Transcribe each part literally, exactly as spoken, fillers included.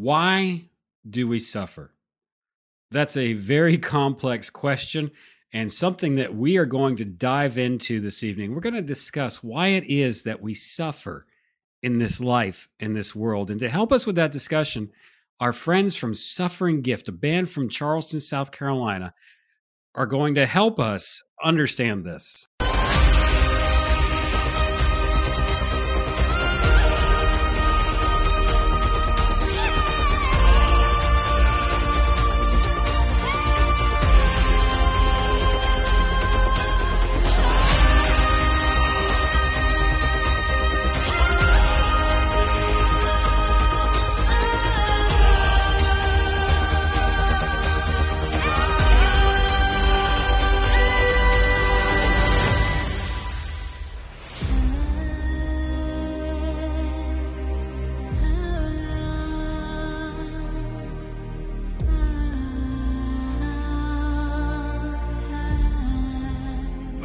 Why do we suffer? That's a very complex question and something that we are going to dive into this evening. We're going to discuss why it is that we suffer in this life, in this world. And to help us with that discussion, our friends from Suffering Gift, a band from Charleston, South Carolina, are going to help us understand this.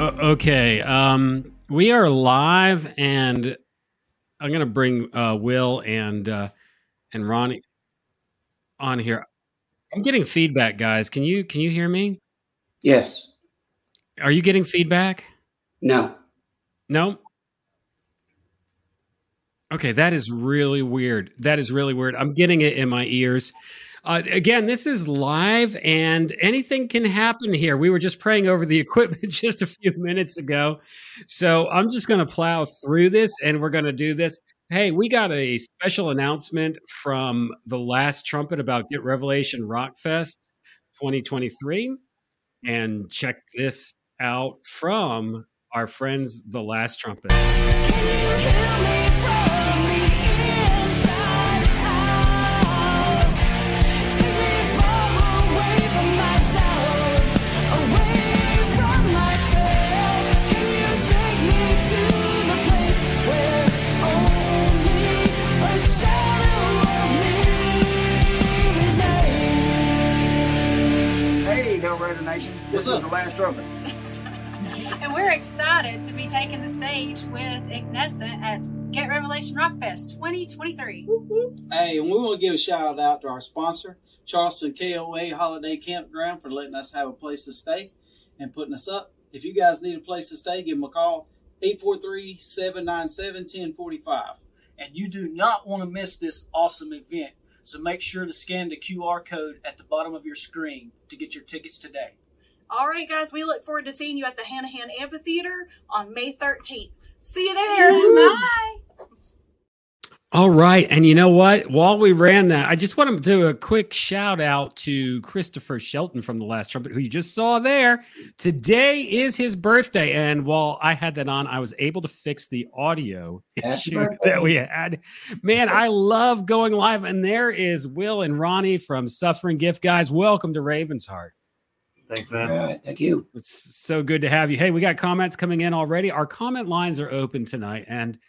Okay, um, we are live, and I'm going to bring uh, Will and uh, and Ronnie on here. I'm getting feedback, guys. Can you can you hear me? Yes. Are you getting feedback? No. No? Okay, that is really weird. That is really weird. I'm getting it in my ears. Uh, again, this is live and anything can happen here. We were just praying over the equipment just a few minutes ago. So I'm just going to plow through this and we're going to do this. Hey, we got a special announcement from The Last Trumpet about Get Revelation Rockfest twenty twenty-three. And check this out from our friends, The Last Trumpet. This is The Last Trumpet. And we're excited to be taking the stage with Ignescent at Get Revelation Rockfest twenty twenty-three. Hey, and we want to give a shout out to our sponsor, Charleston K O A Holiday Campground, for letting us have a place to stay and putting us up. If you guys need a place to stay, give them a call, eight four three, seven nine seven, one oh four five. And you do not want to miss this awesome event, so make sure to scan the Q R code at the bottom of your screen to get your tickets today. All right, guys, we look forward to seeing you at the Hanahan Amphitheater on May thirteenth. See you there. Woo! Bye. All right. And you know what? While we ran that, I just want to do a quick shout out to Christopher Shelton from The Last Trumpet, who you just saw there. Today is his birthday. And while I had that on, I was able to fix the audio That's issue birthday. that we had. Man, I love going live. And there is Will and Ronnie from Suffering Gift. Guys, welcome to Raven's Heart. Thanks, man. Right, thank you. It's so good to have you. Hey, we got comments coming in already. Our comment lines are open tonight, and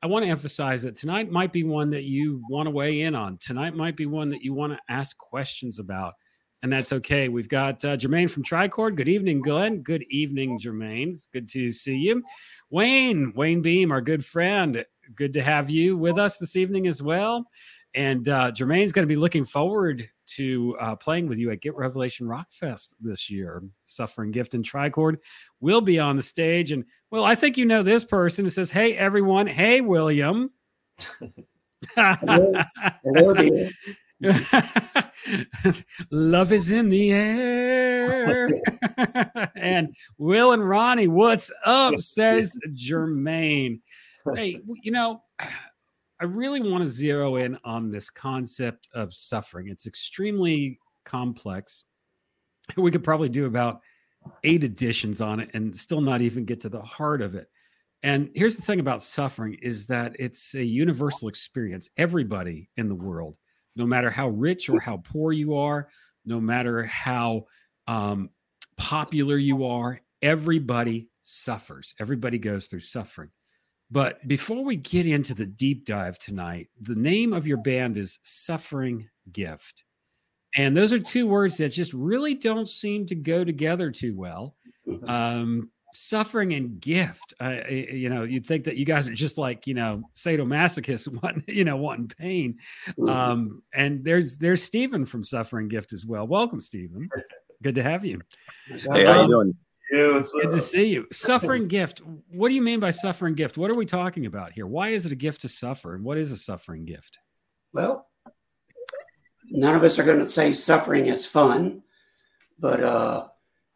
I want to emphasize that tonight might be one that you want to weigh in on. Tonight might be one that you want to ask questions about, and that's okay. We've got uh, Jermaine from Tricord. Good evening, Glenn. Good evening, Jermaine. It's good to see you. Wayne, Wayne Beam, our good friend. Good to have you with us this evening as well. And uh, Jermaine's going to be looking forward to uh, playing with you at Get Revelation Rockfest this year. Suffering Gift and Tricord will be on the stage. And, well, I think you know this person. It says, hey, everyone. Hey, William. Hello. Hello, dear. Love is in the air. And Will and Ronnie, what's up, says Jermaine. Hey, you know, I really want to zero in on this concept of suffering. It's extremely complex. We could probably do about eight editions on it and still not even get to the heart of it. And here's the thing about suffering is that it's a universal experience. Everybody in the world, no matter how rich or how poor you are, no matter how um, popular you are, everybody suffers. Everybody goes through suffering. But before we get into the deep dive tonight, the name of your band is Suffering Gift. And those are two words that just really don't seem to go together too well. Um, Suffering and Gift. Uh, you know, you'd think that you guys are just like, you know, sadomasochists, wanting, you know, wanting pain. Um, and there's there's Stephen from Suffering Gift as well. Welcome, Stephen. Good to have you. Hey, how um, you doing? Yeah, it's good uh, to see you. Suffering Gift. What do you mean by Suffering Gift? What are we talking about here? Why is it a gift to suffer? And what is a suffering gift? Well, none of us are going to say suffering is fun, but, uh,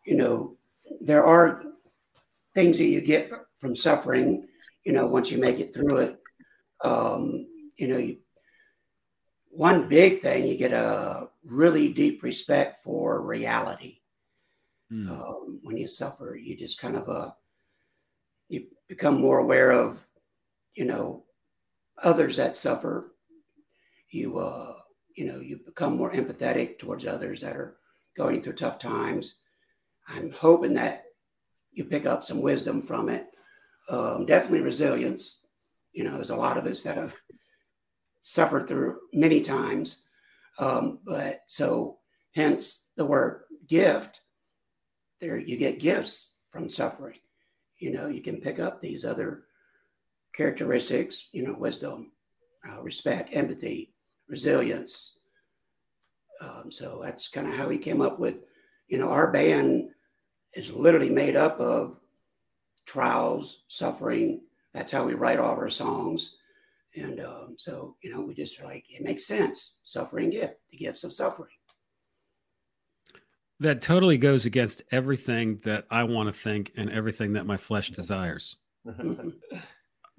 you know, there are things that you get from suffering, you know, once you make it through it. Um, you know, you, one big thing, you get a really deep respect for reality. Mm. Um, when you suffer, you just kind of, uh, you become more aware of, you know, others that suffer. You, uh, you know, you become more empathetic towards others that are going through tough times. I'm hoping that you pick up some wisdom from it. Um, definitely resilience. You know, there's a lot of us that have suffered through many times. Um, but so hence the word gift. There you get gifts from suffering. You know, you can pick up these other characteristics, you know, wisdom, uh, respect, empathy, resilience. Um, so that's kind of how we came up with, you know, our band is literally made up of trials, suffering. That's how we write all of our songs. And um, so, you know, we just like, it makes sense. Suffering gift, the gifts of suffering. That totally goes against everything that I want to think and everything that my flesh desires.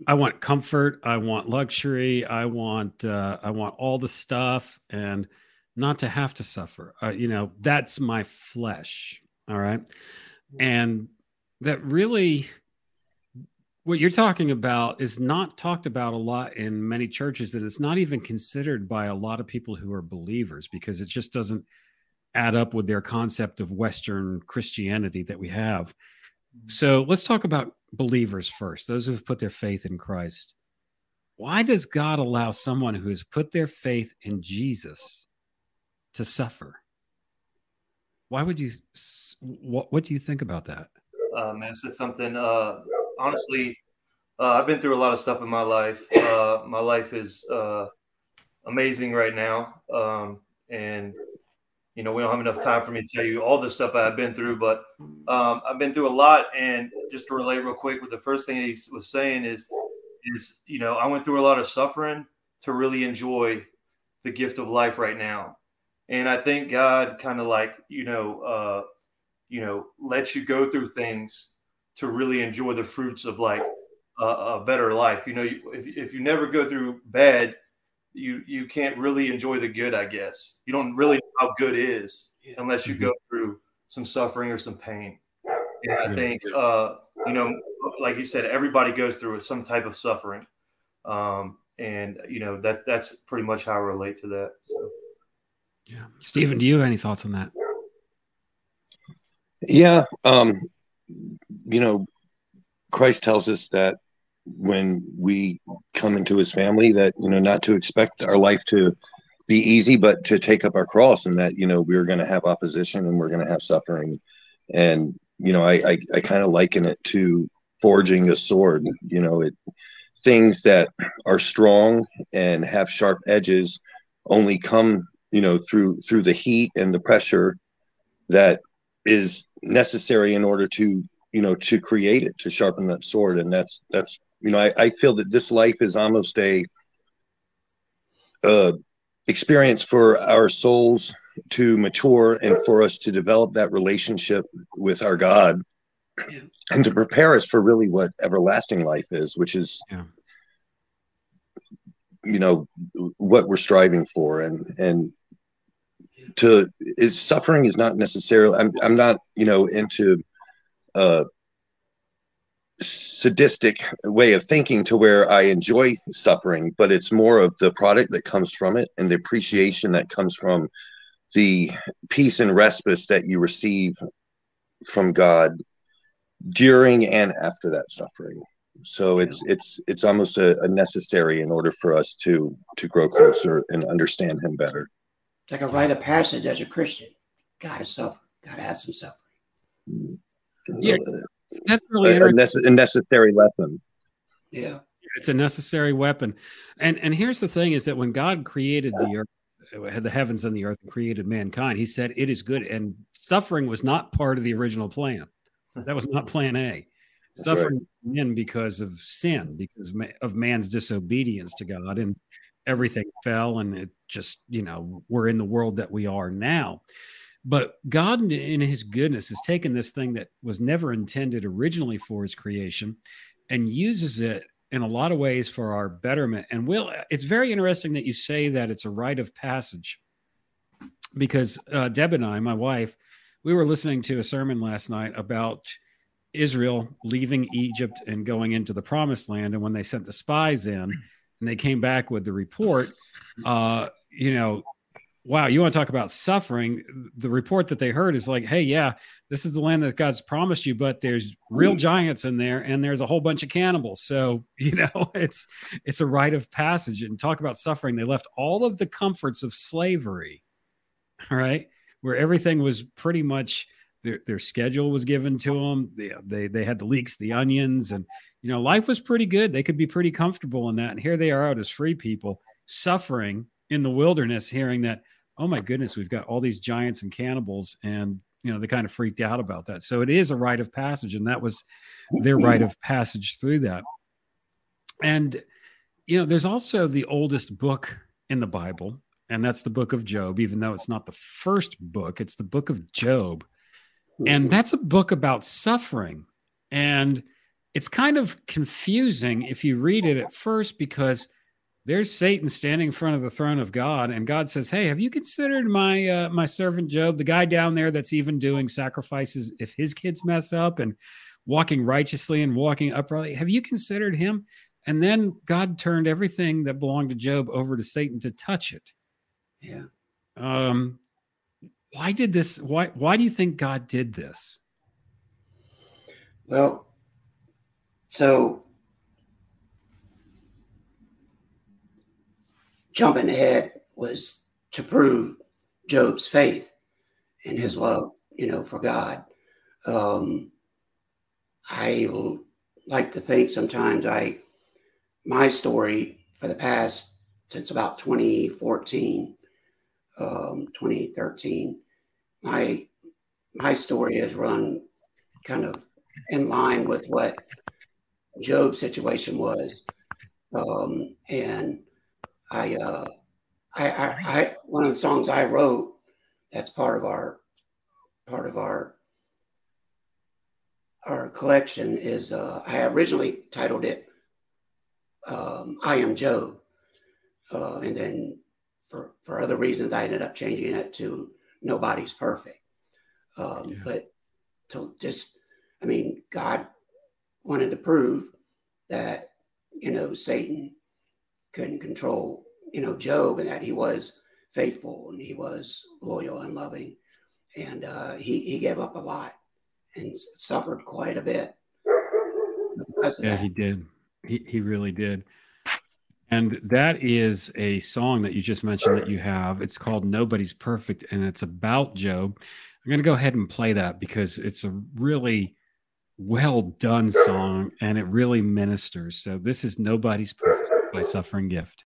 I want comfort. I want luxury. I want, uh, I want all the stuff and not to have to suffer. Uh, you know, that's my flesh. All right. And that really, what you're talking about is not talked about a lot in many churches, and it's not even considered by a lot of people who are believers, because it just doesn't add up with their concept of Western Christianity that we have. So let's talk about believers first, those who have put their faith in Christ. Why does God allow someone who has put their faith in Jesus to suffer? Why would you, what, what do you think about that? Uh, man, that's something, uh, honestly, uh, I've been through a lot of stuff in my life. Uh, my life is uh, amazing right now. Um, and You know, we don't have enough time for me to tell you all the stuff I've been through, but um, I've been through a lot. And just to relate real quick, with the first thing he was saying is, is, you know, I went through a lot of suffering to really enjoy the gift of life right now. And I think God kind of like, you know, uh, you know, lets you go through things to really enjoy the fruits of like a, a better life. You know, you, if, if you never go through bad, you you can't really enjoy the good, I guess. You don't really know how good is unless you go through some suffering or some pain. And I think, uh, you know, like you said, everybody goes through some type of suffering. Um, and, you know, that that's pretty much how I relate to that. So. Yeah. Stephen, do you have any thoughts on that? Yeah. Um, you know, Christ tells us that when we come into his family, that, you know, not to expect our life to be easy, but to take up our cross, and that, you know, we're going to have opposition and we're going to have suffering. And, you know, I, I, I kind of liken it to forging a sword. You know, it things that are strong and have sharp edges only come, you know, through, through the heat and the pressure that is necessary in order to, you know, to create it, to sharpen that sword. And that's, that's, you know, I, I feel that this life is almost a uh, experience for our souls to mature and for us to develop that relationship with our God and to prepare us for really what everlasting life is, which is, yeah. you know, what we're striving for. And, and to it's, suffering is not necessarily, I'm, I'm not, you know, into uh sadistic way of thinking to where I enjoy suffering, but it's more of the product that comes from it and the appreciation that comes from the peace and respite that you receive from God during and after that suffering. So it's it's it's almost a, a necessary in order for us to to grow closer and understand him better. It's like a rite of passage as a Christian. Gotta suffer, gotta have some suffering. Yeah. that's really a, a necessary lesson. Yeah. It's a necessary weapon. And and here's the thing is that when God created yeah. the earth, had the heavens and the earth and created mankind, he said it is good. And suffering was not part of the original plan. That was not plan A. That's suffering right. in because of sin, because of man's disobedience to God, and everything fell, and it just, you know, we're in the world that we are now. But God in his goodness has taken this thing that was never intended originally for his creation and uses it in a lot of ways for our betterment. And Will, it's very interesting that you say that it's a rite of passage, because uh, Deb and I, my wife, we were listening to a sermon last night about Israel leaving Egypt and going into the promised land. And when they sent the spies in and they came back with the report, uh, you know, wow, you want to talk about suffering. The report that they heard is like, hey, yeah, this is the land that God's promised you, but there's real giants in there and there's a whole bunch of cannibals. So, you know, it's it's a rite of passage. And talk about suffering. They left all of the comforts of slavery, all right, where everything was pretty much their, their schedule was given to them. They, they, they had the leeks, the onions, and, you know, life was pretty good. They could be pretty comfortable in that. And here they are out as free people suffering in the wilderness, hearing that, oh my goodness, we've got all these giants and cannibals, and you know they kind of freaked out about that. So it is a rite of passage, and that was their rite of passage through that. And you know, there's also the oldest book in the Bible, and that's the book of Job. Even though it's not the first book, it's the book of Job, and that's a book about suffering. And it's kind of confusing if you read it at first, because there's Satan standing in front of the throne of God, and God says, hey, have you considered my uh, my servant Job, the guy down there that's even doing sacrifices if his kids mess up and walking righteously and walking uprightly? Have you considered him? And then God turned everything that belonged to Job over to Satan to touch it. Yeah. Um, why did this? Why, why do you think God did this? Well, so... jumping ahead was to prove Job's faith and his love, you know, for God. Um, I l- like to think sometimes I, my story for the past, since about twenty fourteen, um, twenty thirteen, my, my story has run kind of in line with what Job's situation was. Um, and I, uh, I, I, I, one of the songs I wrote, that's part of our, part of our, our collection is, uh, I originally titled it, um, I Am Job. Uh, and then for, for other reasons, I ended up changing it to Nobody's Perfect. Um, yeah. But to just, I mean, God wanted to prove that, you know, Satan couldn't control, you know, Job, and that he was faithful and he was loyal and loving. And uh, he, he gave up a lot and suffered quite a bit. Yeah, he did. He, he really did. And that is a song that you just mentioned that you have. It's called Nobody's Perfect, and it's about Job. I'm going to go ahead and play that because it's a really well done song and it really ministers. So this is Nobody's Perfect by Suffering Gift.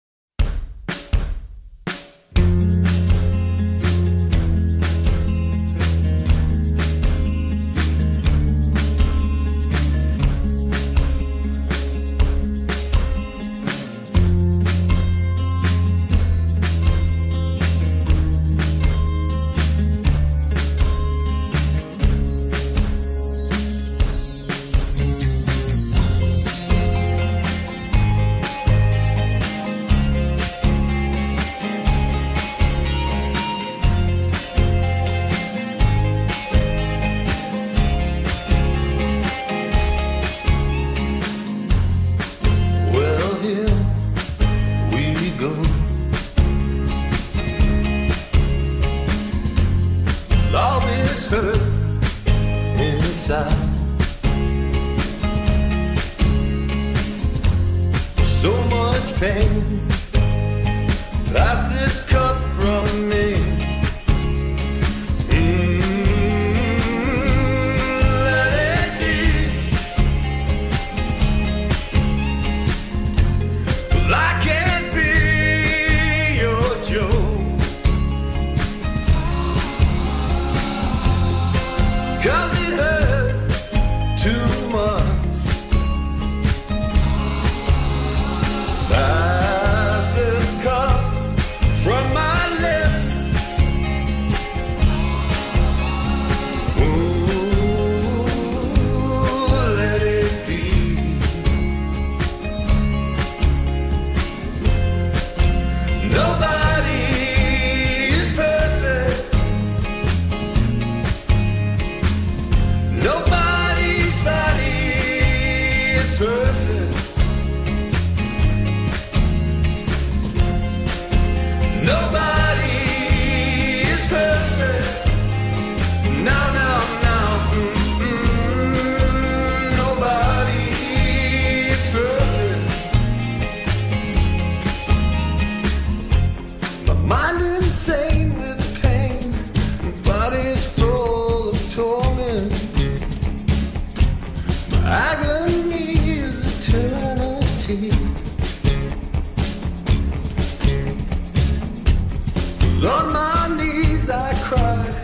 On my knees I cried.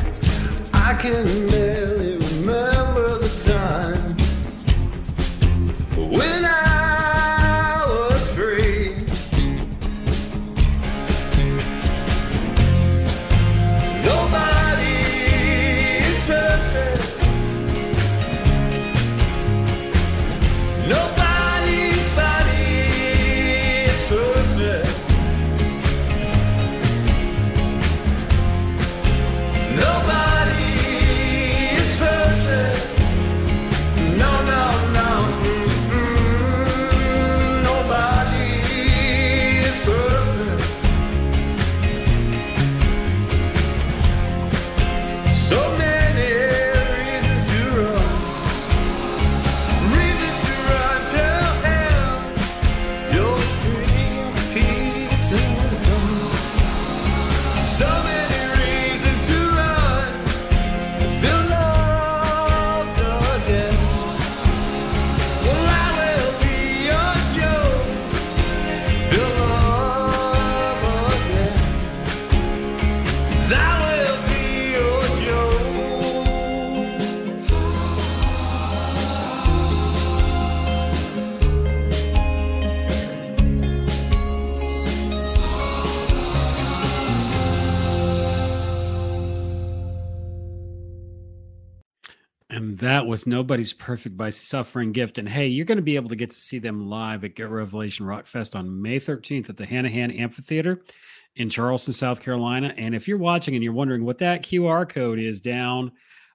I can barely remember the time when I was free. Nobody is perfect. Nobody. That was Nobody's Perfect by Suffering Gift. And hey, you're going to be able to get to see them live at Get Revelation Rockfest on May thirteenth at the Hanahan Amphitheater in Charleston, South Carolina. And if you're watching and you're wondering what that Q R code is down,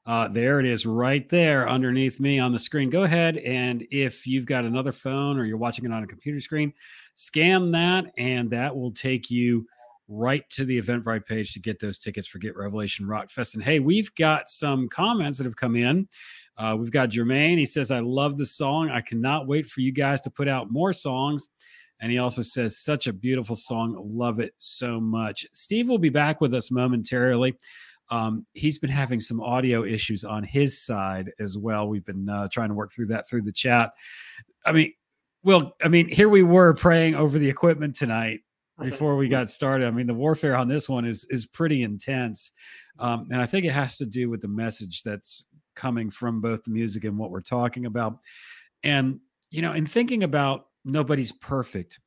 uh, there it is right there underneath me on the screen. Go ahead. And if you've got another phone or you're watching it on a computer screen, scan that and that will take you right to the Eventbrite page to get those tickets for Get Revelation Rockfest. And hey, we've got some comments that have come in. Uh, we've got Jermaine. He says, I love the song. I cannot wait for you guys to put out more songs. And he also says, such a beautiful song. Love it so much. Steve will be back with us momentarily. Um, he's been having some audio issues on his side as well. We've been uh, trying to work through that through the chat. I mean, well, I mean, here we were praying over the equipment tonight before we got started. I mean, the warfare on this one is is pretty intense. Um, and I think it has to do with the message that's coming from both the music and what we're talking about. And, you know, in thinking about nobody's perfect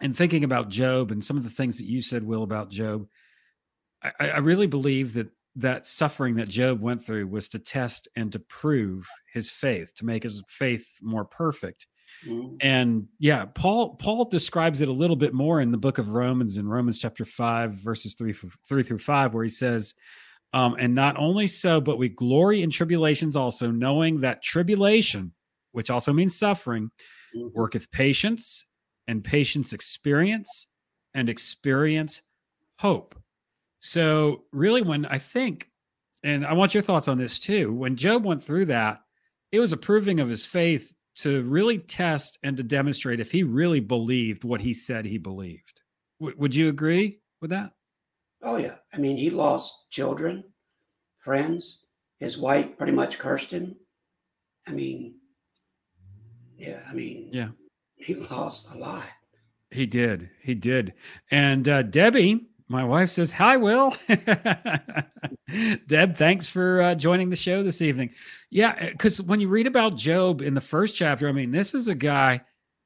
and thinking about Job and some of the things that you said, Will, about Job, I, I really believe that that suffering that Job went through was to test and to prove his faith, to make his faith more perfect. Mm-hmm. And yeah, Paul Paul describes it a little bit more in the book of Romans, in Romans chapter five, verses three, three through five, where he says, um, and not only so, but we glory in tribulations also, knowing that tribulation, which also means suffering, mm-hmm. worketh patience, and patience experience, and experience hope. So really when I think, and I want your thoughts on this too, when Job went through that, it was a proving of his faith to really test and to demonstrate if he really believed what he said he believed. W- would you agree with that? Oh, yeah. I mean, he lost children, friends. His wife pretty much cursed him. I mean, yeah, I mean, yeah, he lost a lot. He did. He did. And uh, Debbie, my wife, says, hi, Will. Deb, thanks for uh, joining the show this evening. Yeah, because when you read about Job in the first chapter, I mean, this is a guy,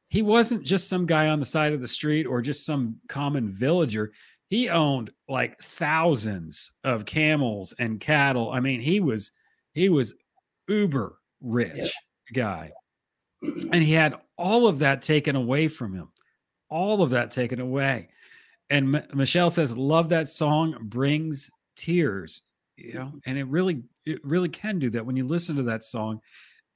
he wasn't just some guy on the side of the street or just some common villager. He owned like thousands of camels and cattle. I mean, he was, he was uber rich guy. And he had all of that taken away from him. All of that taken away. And M- Michelle says, love that song, brings tears, you know, and it really, it really can do that when you listen to that song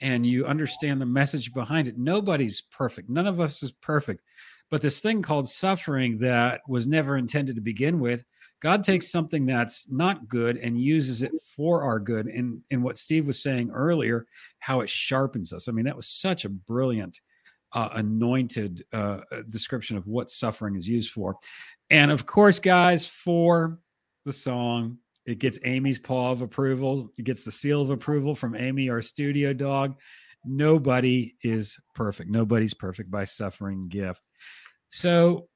and you understand the message behind it. Nobody's perfect. None of us is perfect, but this thing called suffering that was never intended to begin with, God takes something that's not good and uses it for our good. And, and what Steve was saying earlier, how it sharpens us. I mean, that was such a brilliant Uh, anointed uh, description of what suffering is used for. And of course, guys, for the song, it gets Amy's paw of approval. It gets the seal of approval from Amy, our studio dog. Nobody is perfect. Nobody's perfect by Suffering Gift. So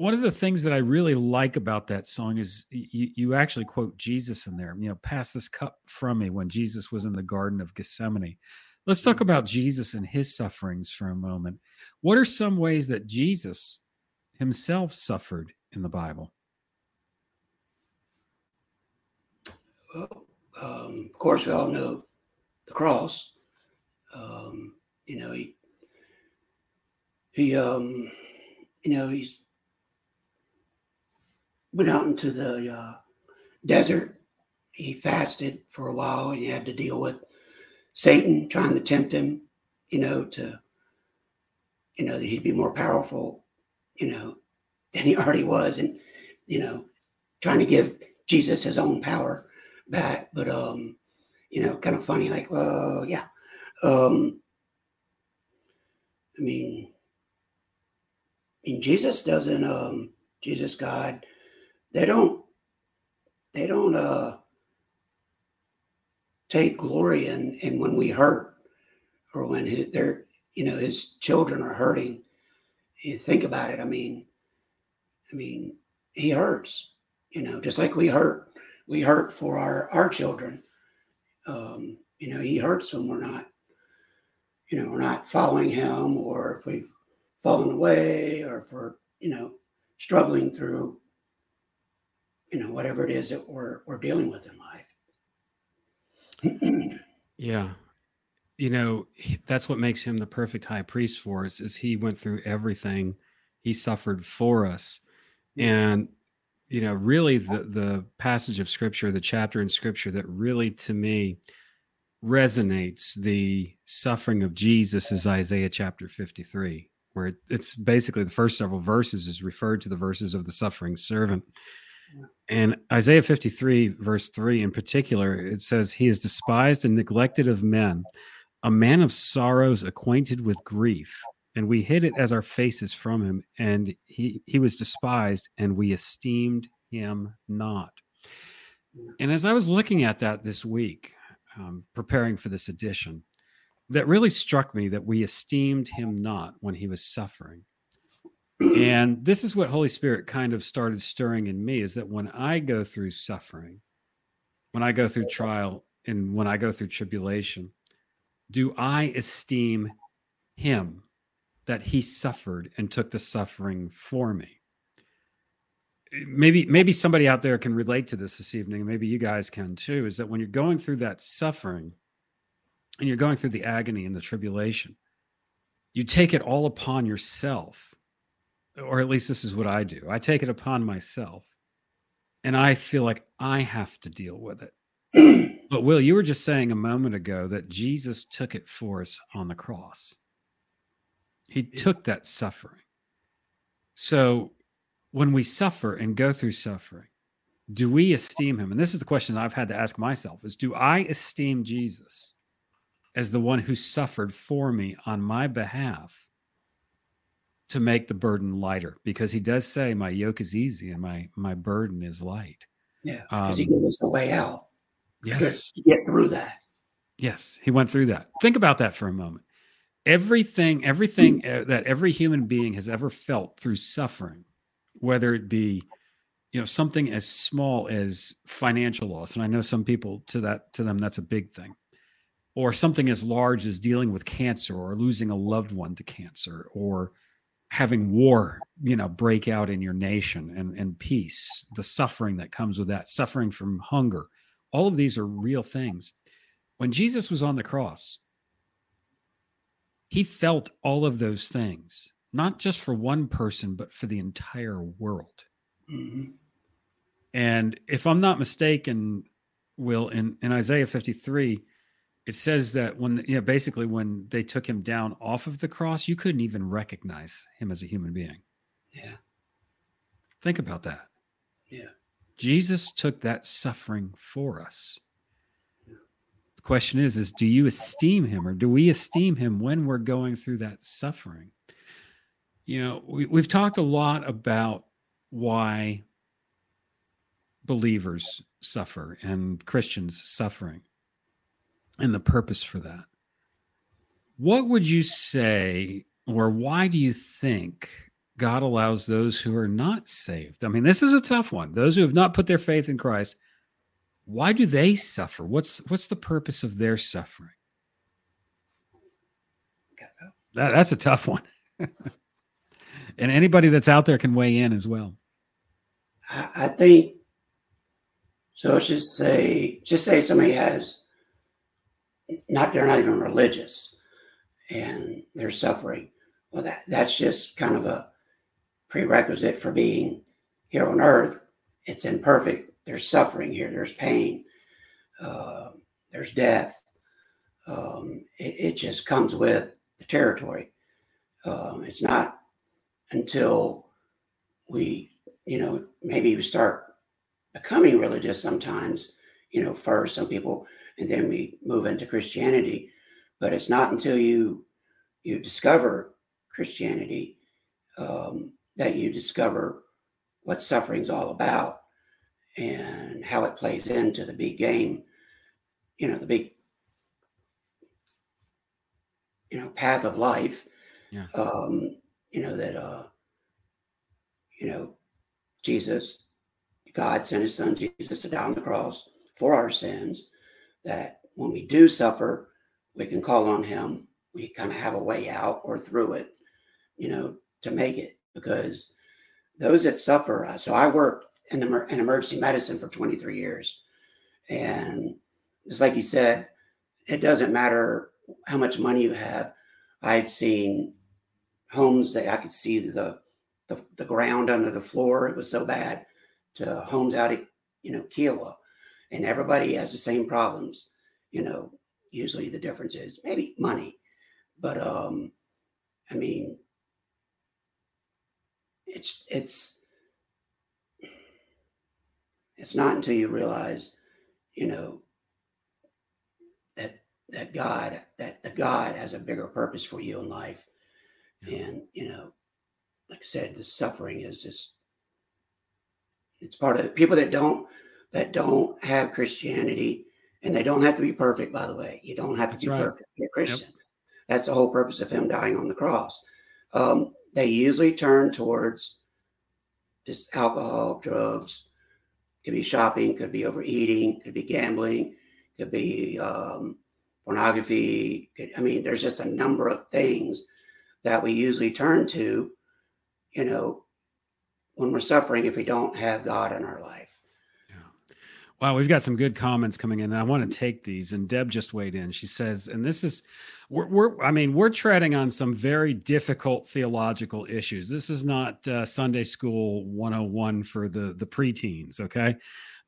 one of the things that I really like about that song is you, you actually quote Jesus in there. You know, pass this cup from me, when Jesus was in the Garden of Gethsemane. Let's talk about Jesus and his sufferings for a moment. What are some ways that Jesus himself suffered in the Bible? Well, um, of course, we all know the cross. Um, you know, he, he, um, you know, he's went out into the uh, desert. He fasted for a while, and he had to deal with Satan trying to tempt him, you know, to, you know, that he'd be more powerful, you know, than he already was, and, you know, trying to give Jesus his own power back. But, um, you know, kind of funny, like, well, yeah. Um, I mean, I mean, Jesus doesn't, um, Jesus, God, they don't, they don't, uh, take glory in, in when we hurt, or when his, their, you know, his children are hurting. You think about it. I mean, I mean, he hurts, you know, just like we hurt. We hurt for our, our children. Um, you know, he hurts when we're not, you know, we're not following him, or if we've fallen away, or if we're, you know, struggling through, you know, whatever it is that we're we're dealing with in life. Yeah. You know, that's what makes him the perfect high priest for us, is he went through everything. He suffered for us. And, you know, really the, the passage of scripture, the chapter in scripture that really to me resonates the suffering of Jesus is Isaiah chapter fifty-three, where it, it's basically the first several verses is referred to the verses of the suffering servant. And Isaiah fifty-three, verse three in particular, it says, "He is despised and neglected of men, a man of sorrows, acquainted with grief. And we hid it as our faces from him. And he, he was despised, and we esteemed him not." And as I was looking at that this week, um, preparing for this edition, that really struck me, that we esteemed him not when he was suffering. And this is what Holy Spirit kind of started stirring in me, is that when I go through suffering, when I go through trial, and when I go through tribulation, do I esteem him, that he suffered and took the suffering for me? Maybe, maybe somebody out there can relate to this this evening. Maybe you guys can too, is that when you're going through that suffering and you're going through the agony and the tribulation, you take it all upon yourself. Or at least this is what I do. I take it upon myself, and I feel like I have to deal with it. But Will, you were just saying a moment ago that Jesus took it for us on the cross. He took that suffering. So when we suffer and go through suffering, do we esteem him? And this is the question I've had to ask myself, is do I esteem Jesus as the one who suffered for me on my behalf, to make the burden lighter? Because he does say, my yoke is easy and my, my burden is light. Yeah. Because um, he gave us the way out. Yes. To get through that. Yes. He went through that. Think about that for a moment. Everything, everything mm-hmm. that every human being has ever felt through suffering, whether it be, you know, something as small as financial loss. And I know some people, to that, to them, that's a big thing. Or something as large as dealing with cancer, or losing a loved one to cancer, or having war, you know, break out in your nation, and, and peace, the suffering that comes with that, suffering from hunger. All of these are real things. When Jesus was on the cross, he felt all of those things, not just for one person, but for the entire world. Mm-hmm. And if I'm not mistaken, Will, in, in Isaiah fifty-three, it says that when, you know, basically when they took him down off of the cross, you couldn't even recognize him as a human being. Yeah. Think about that. Yeah. Jesus took that suffering for us. Yeah. The question is, is do you esteem him, or do we esteem him when we're going through that suffering? You know, we, we've talked a lot about why believers suffer and Christians suffering, and the purpose for that. What would you say, or why do you think God allows those who are not saved. I mean, this is a tough one. Those who have not put their faith in Christ, why do they suffer? What's what's the purpose of their suffering? That, that's a tough one. And anybody that's out there can weigh in as well. I think, so let's just say, just say somebody has, not they're not even religious and they're suffering. Well, that, that's just kind of a prerequisite for being here on earth. It's imperfect. There's suffering here. There's pain. Uh, there's death. Um, it, it just comes with the territory. Um, it's not until we, you know, maybe we start becoming religious sometimes, you know, first, some people, and then we move into Christianity. But it's not until you you discover Christianity um, that you discover what suffering's all about and how it plays into the big game, you know, the big, you know, path of life. Yeah. Um, you know, that, uh, you know, Jesus, God sent his son Jesus to die on the cross for our sins, that when we do suffer, we can call on him. We kind of have a way out or through it, you know, to make it, because those that suffer. Uh, so I worked in, the, in emergency medicine for twenty-three years. And just like you said, it doesn't matter how much money you have. I've seen homes that I could see the, the, the ground under the floor. It was so bad, to homes out at, you know, Kiowa, and everybody has the same problems. You know, usually the difference is maybe money, but um, I mean, it's, it's, it's not until you realize, you know, that, that God, that the God has a bigger purpose for you in life. Yeah. And, you know, like I said, the suffering is just, it's part of it. People that don't, that don't have Christianity, and they don't have to be perfect, by the way. You don't have to That's be right. perfect to be a Christian. Yep. That's the whole purpose of him dying on the cross. Um, they usually turn towards just alcohol, drugs, could be shopping, could be overeating, could be gambling, could be um, pornography. Could, I mean, there's just a number of things that we usually turn to, you know, when we're suffering, if we don't have God in our life. Yeah. Wow. We've got some good comments coming in, and I want to take these, and Deb just weighed in. She says, and this is, we're, we're I mean, we're treading on some very difficult theological issues. This is not uh, Sunday school one oh one for the, the preteens. Okay.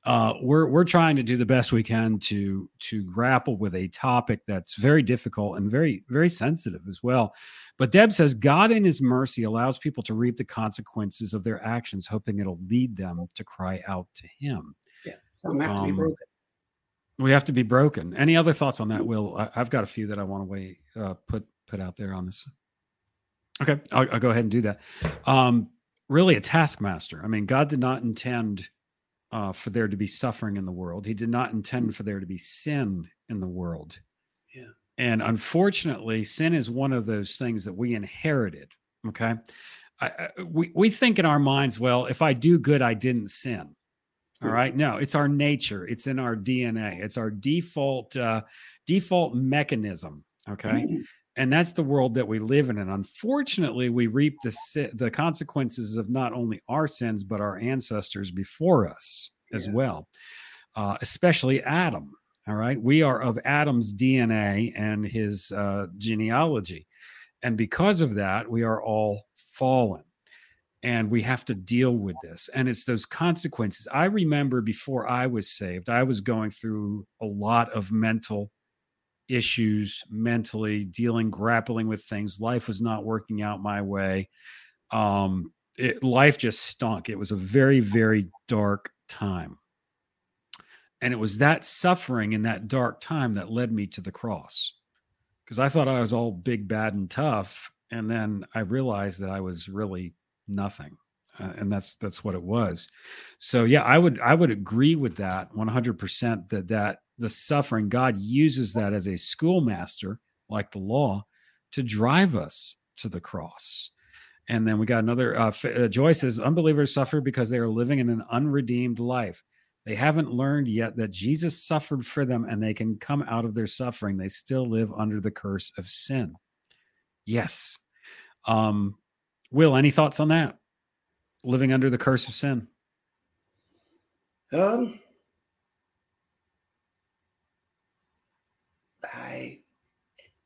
Uh, we're, we're trying to do the best we can to, to grapple with a topic that's very difficult and very, very sensitive as well. But Deb says, God in his mercy allows people to reap the consequences of their actions, hoping it'll lead them to cry out to him. Yeah. Um, have to be broken. We have to be broken. Any other thoughts on that, Will? I, I've got a few that I want to weigh, uh, put, put out there on this. Okay. I'll, I'll go ahead and do that. Um, really a taskmaster. I mean, God did not intend Uh, for there to be suffering in the world. He did not intend for there to be sin in the world. Yeah. And unfortunately, sin is one of those things that we inherited. Okay. I, I, we, we think in our minds, well, if I do good, I didn't sin. All right. No, it's our nature. It's in our D N A. It's our default, uh, default mechanism. Okay. Mm-hmm. And that's the world that we live in. And unfortunately, we reap the si- the consequences of not only our sins, but our ancestors before us as yeah. well, uh, especially Adam. All right. We are of Adam's D N A and his uh, genealogy. And because of that, we are all fallen, and we have to deal with this. And it's those consequences. I remember before I was saved, I was going through a lot of mental issues, mentally dealing, grappling with things. Life was not working out my way. Um, it, life just stunk. It was a very, very dark time. And it was that suffering in that dark time that led me to the cross, because I thought I was all big, bad, and tough. And then I realized that I was really nothing. Uh, and that's, that's what it was. So yeah, I would, I would agree with that one hundred percent, that, that, the suffering, God uses that as a schoolmaster, like the law, to drive us to the cross. And then we got another, uh, uh, Joy says, unbelievers suffer because they are living in an unredeemed life. They haven't learned yet that Jesus suffered for them and they can come out of their suffering. They still live under the curse of sin. Yes. Um, Will, any thoughts on that? Living under the curse of sin? Um, I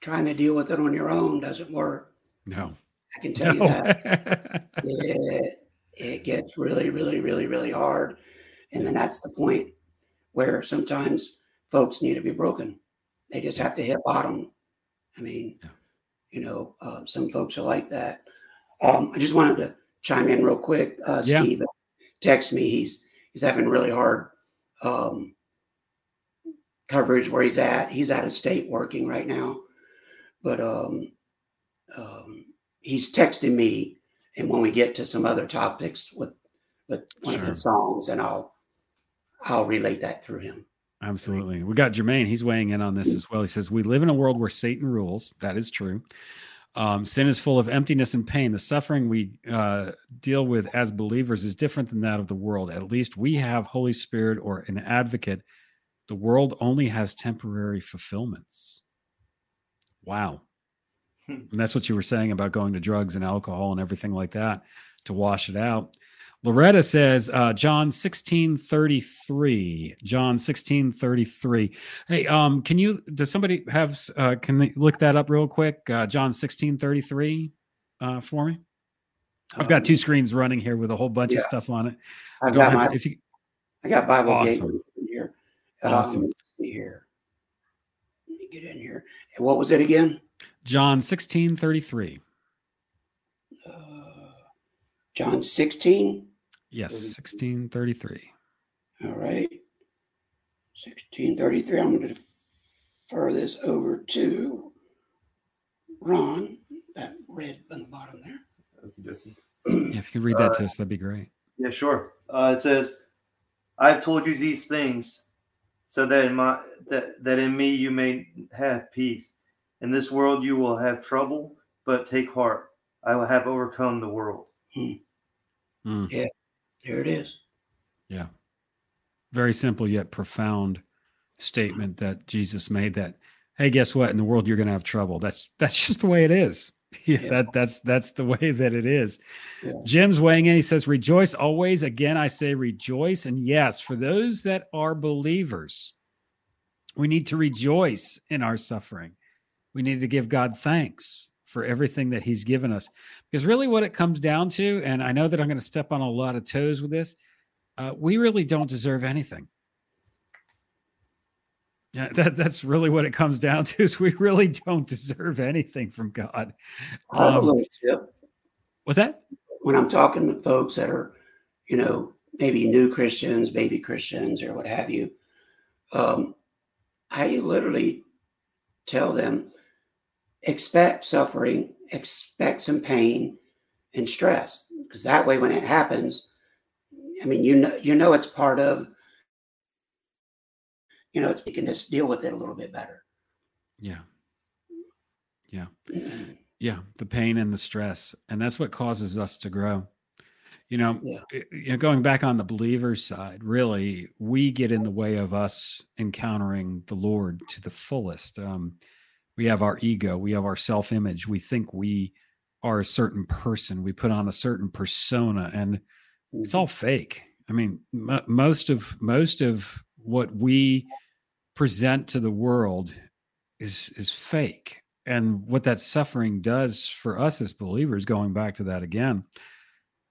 trying to deal with it on your own doesn't work. No. I can tell no. you that. it, it gets really, really, really, really hard. And then that's the point where sometimes folks need to be broken. They just have to hit bottom. I mean, yeah. you know, uh, some folks are like that. Um, I just wanted to chime in real quick. Uh, yeah. Steve texted me. He's he's having really hard um, coverage where he's at. He's out of state working right now. But um, um, he's texting me. And when we get to some other topics with, with one sure. of his songs, and I'll, I'll relate that through him. Absolutely. We got Jermaine. He's weighing in on this as well. He says, we live in a world where Satan rules. That is true. Um, sin is full of emptiness and pain. The suffering we uh, deal with as believers is different than that of the world. At least we have Holy Spirit or an advocate. The world only has temporary fulfillments. Wow. Hmm. And that's what you were saying about going to drugs and alcohol and everything like that to wash it out. Loretta says, uh, John sixteen thirty-three, John sixteen thirty-three. Hey, um, can you, does somebody have, uh, can they look that up real quick? Uh, John sixteen thirty-three uh, for me. I've got um, two screens running here with a whole bunch yeah. of stuff on it. I've got my, if you, I got Bible awesome. Gateway in here. Um, awesome. Let's see here. Let me get in here. And what was it again? John sixteen thirty-three. Uh, John sixteen? Yes, sixteen thirty-three. All right. sixteen thirty-three. I'm going to defer this over to Ron. That red on the bottom there. Yeah, if you can read that uh, to us, that'd be great. Yeah, sure. Uh, it says, I've told you these things so that in my that, that in me you may have peace. In this world you will have trouble, but take heart. I will have overcome the world. Hmm. Mm. Yeah. There it is. Yeah. Very simple yet profound statement that Jesus made that, hey, guess what? In the world, you're going to have trouble. That's that's just the way it is. Yeah, yeah. That, that's that's the way that it is. Yeah. Jim's weighing in. He says, rejoice always. Again, I say rejoice. And yes, for those that are believers, we need to rejoice in our suffering. We need to give God thanks for everything that he's given us. Because really what it comes down to, and I know that I'm going to step on a lot of toes with this, uh, we really don't deserve anything. Yeah, that, that's really what it comes down to, is we really don't deserve anything from God. Um, what's that? When I'm talking to folks that are, you know, maybe new Christians, baby Christians, or what have you, um, I literally tell them, expect suffering, expect some pain and stress, because that way when it happens, I mean, you know, you know, it's part of, you know, it's, we can just deal with it a little bit better. Yeah. Yeah. Yeah. The pain and the stress. And that's what causes us to grow. You know, yeah. you know, going back on the believer's side, really, we get in the way of us encountering the Lord to the fullest. Um, We have our ego. We have our self-image. We think we are a certain person. We put on a certain persona, and it's all fake. I mean, m- most of most of what we present to the world is is fake. And what that suffering does for us as believers, going back to that again,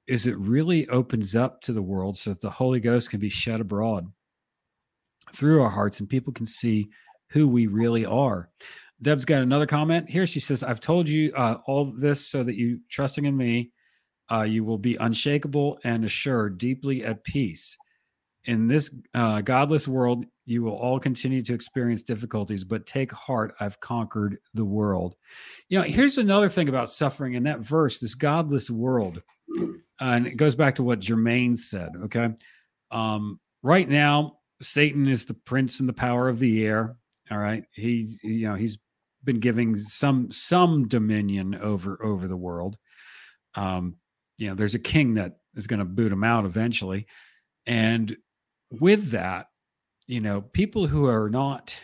is it really opens up to the world so that the Holy Ghost can be shed abroad through our hearts, and people can see who we really are. Deb's got another comment here. She says, I've told you uh, all this so that you, trusting in me, uh, you will be unshakable and assured, deeply at peace. In this uh, godless world, you will all continue to experience difficulties, but take heart, I've conquered the world. You know, here's another thing about suffering in that verse, this godless world. Uh, and it goes back to what Jermaine said, okay? Um, right now, Satan is the prince and the power of the air, all right? He's, you know, he's been giving some some dominion over over the world. Um, you know, there's a king that is going to boot them out eventually. And with that, you know, people who are not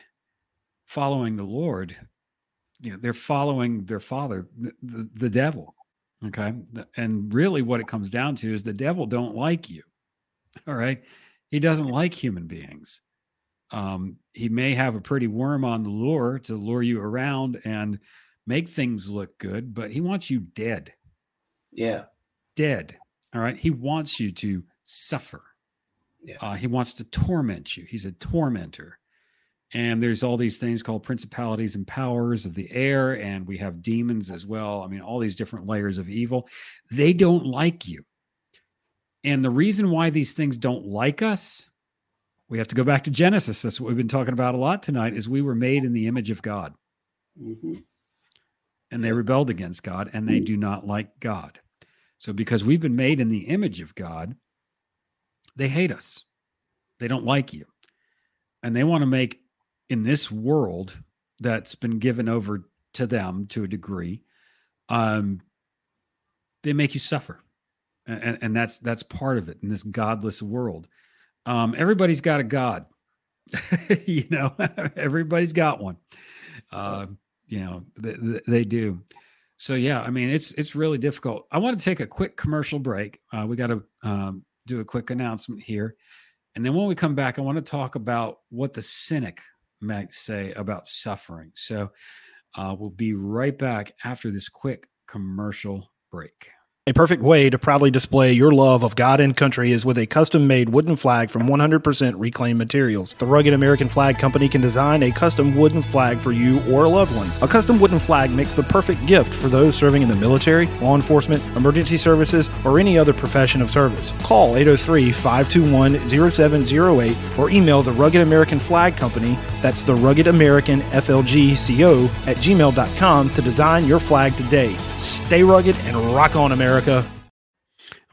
following the Lord, you know, they're following their father, the, the, the devil. Okay. And really what it comes down to is the devil don't like you. All right. He doesn't like human beings. Um, he may have a pretty worm on the lure to lure you around and make things look good, but he wants you dead. Yeah. Dead. All right. He wants you to suffer. Yeah. Uh, he wants to torment you. He's a tormentor. And there's all these things called principalities and powers of the air. And we have demons as well. I mean, all these different layers of evil. They don't like you. And the reason why these things don't like us, we have to go back to Genesis. That's what we've been talking about a lot tonight, is we were made in the image of God. Mm-hmm. And they rebelled against God, and they do not like God. So because we've been made in the image of God, they hate us. They don't like you. And they want to make, in this world that's been given over to them to a degree, um, they make you suffer. And, and that's that's part of it in this godless world. Um, everybody's got a God. You know, everybody's got one. Uh, you know, th- th- they do. So, yeah, I mean, it's it's really difficult. I want to take a quick commercial break. Uh, we got to um, do a quick announcement here. And then when we come back, I want to talk about what the cynic might say about suffering. So uh, we'll be right back after this quick commercial break. A perfect way to proudly display your love of God and country is with a custom-made wooden flag from one hundred percent reclaimed materials. The Rugged American Flag Company can design a custom wooden flag for you or a loved one. A custom wooden flag makes the perfect gift for those serving in the military, law enforcement, emergency services, or any other profession of service. Call eight oh three, five two one, oh seven oh eight or email the Rugged American Flag Company, that's the Rugged American F L G C O at gmail dot com to design your flag today. Stay rugged and rock on, America. America.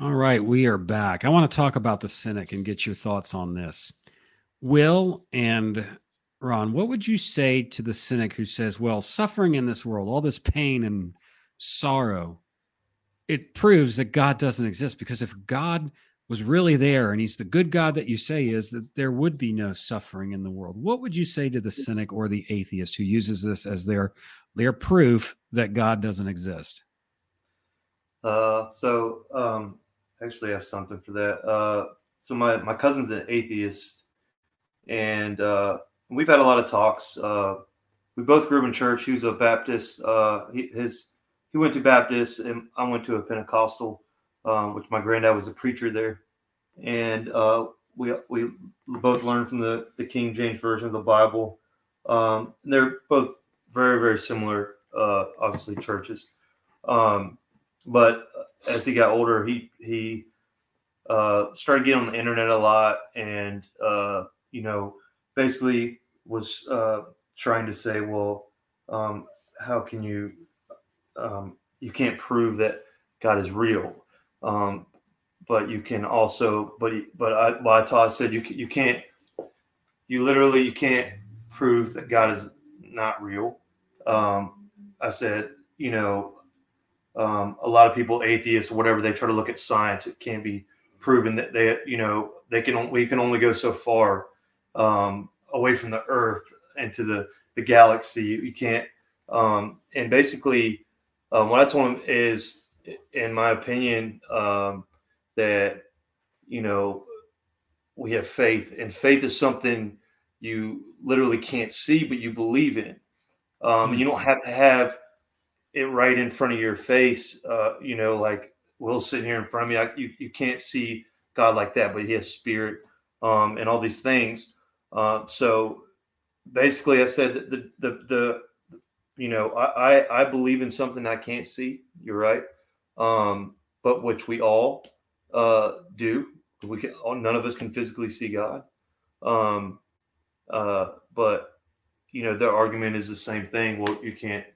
All right, we are back. I want to talk about the cynic and get your thoughts on this. Will and Ron, what would you say to the cynic who says, well, suffering in this world, all this pain and sorrow, it proves that God doesn't exist, because if God was really there and he's the good God that you say is, that there would be no suffering in the world. What would you say to the cynic or the atheist who uses this as their, their proof that God doesn't exist? Uh, so, um, actually I have something for that. Uh, so my, my cousin's an atheist, and, uh, we've had a lot of talks. Uh, we both grew up in church. He was a Baptist. Uh, he, his, he went to Baptist and I went to a Pentecostal, um, which my granddad was a preacher there. And, uh, we, we both learned from the, the King James version of the Bible. Um, and they're both very, very similar, uh, obviously churches. Um, But as he got older, he he uh, started getting on the internet a lot, and uh, you know, basically was uh, trying to say, well, um, how can you um, you can't prove that God is real, um, but you can also, but but I, well, I taught, I said you you can't, you literally you can't prove that God is not real. Um, I said, you know. Um, a lot of people, atheists, or whatever, they try to look at science. It can be proven that they, you know, they can, we can only go so far um, away from the earth into the, the galaxy. You, you can't. Um, and basically um, what I told him is, in my opinion, um, that, you know, we have faith, and faith is something you literally can't see, but you believe in. Um, mm-hmm. You don't have to have it right in front of your face, uh, you know, like Will's sitting here in front of me. I, you, you can't see God like that, but he has spirit um, and all these things. Uh, so basically I said that the, the, the, you know, I, I, I believe in something I can't see. You're right. Um, but which we all uh, do. We can, none of us can physically see God. Um, uh, but you know, their argument is the same thing. Well, you can't,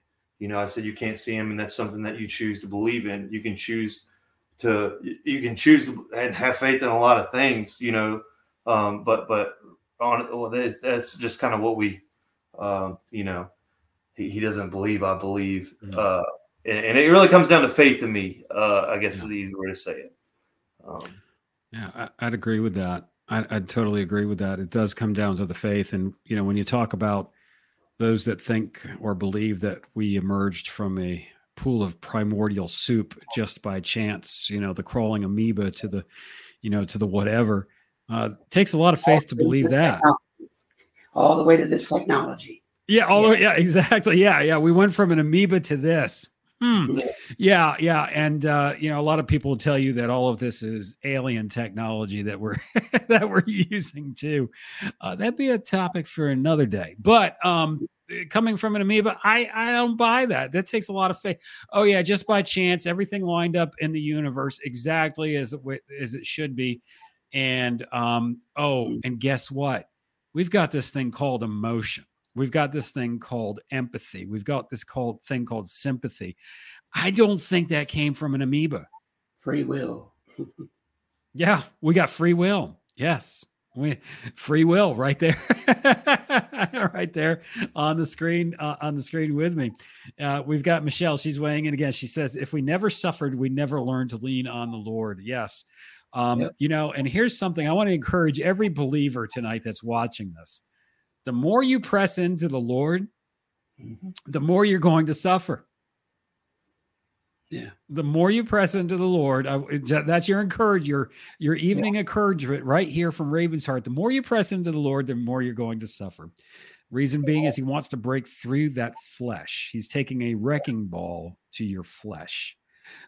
You know, I said you can't see him, and that's something that you choose to believe in. You can choose to, you can choose to, and have faith in a lot of things, you know. Um, but but on well, that, that's just kind of what we, um, you know, he, he doesn't believe. I believe, uh, and, and it really comes down to faith to me. Uh, I guess yeah. is the easy way to say it. Um, yeah, I, I'd agree with that. I, I'd totally agree with that. It does come down to the faith, and you know, when you talk about those that think or believe that we emerged from a pool of primordial soup just by chance, you know, the crawling amoeba to the, you know, to the whatever, uh, takes a lot of faith to believe that. All the way to this technology. Yeah. All yeah. The way, yeah, exactly. Yeah. Yeah. We went from an amoeba to this. Hmm. Yeah. Yeah. And, uh, you know, a lot of people will tell you that all of this is alien technology that we're, that we're using too. Uh, that'd be a topic for another day, but, um, coming from an amoeba, I, I don't buy that. That takes a lot of faith. Oh yeah. Just by chance, everything lined up in the universe exactly as it, as it should be. And, um, oh, and guess what? We've got this thing called emotion. We've got this thing called empathy. We've got this called thing called sympathy. I don't think that came from an amoeba. Free will. Yeah, we got free will. Yes. We, free will right there, right there on the screen, uh, on the screen with me. Uh, we've got Michelle. She's weighing in again. She says, if we never suffered, we never learned to lean on the Lord. Yes. Um, yep. You know, and here's something I want to encourage every believer tonight that's watching this. The more you press into the Lord, mm-hmm. the more you're going to suffer. Yeah. The more you press into the Lord, I, that's your encourage, your, your evening yeah. encouragement right here from Raven's Heart. The more you press into the Lord, the more you're going to suffer. Reason being is he wants to break through that flesh. He's taking a wrecking ball to your flesh.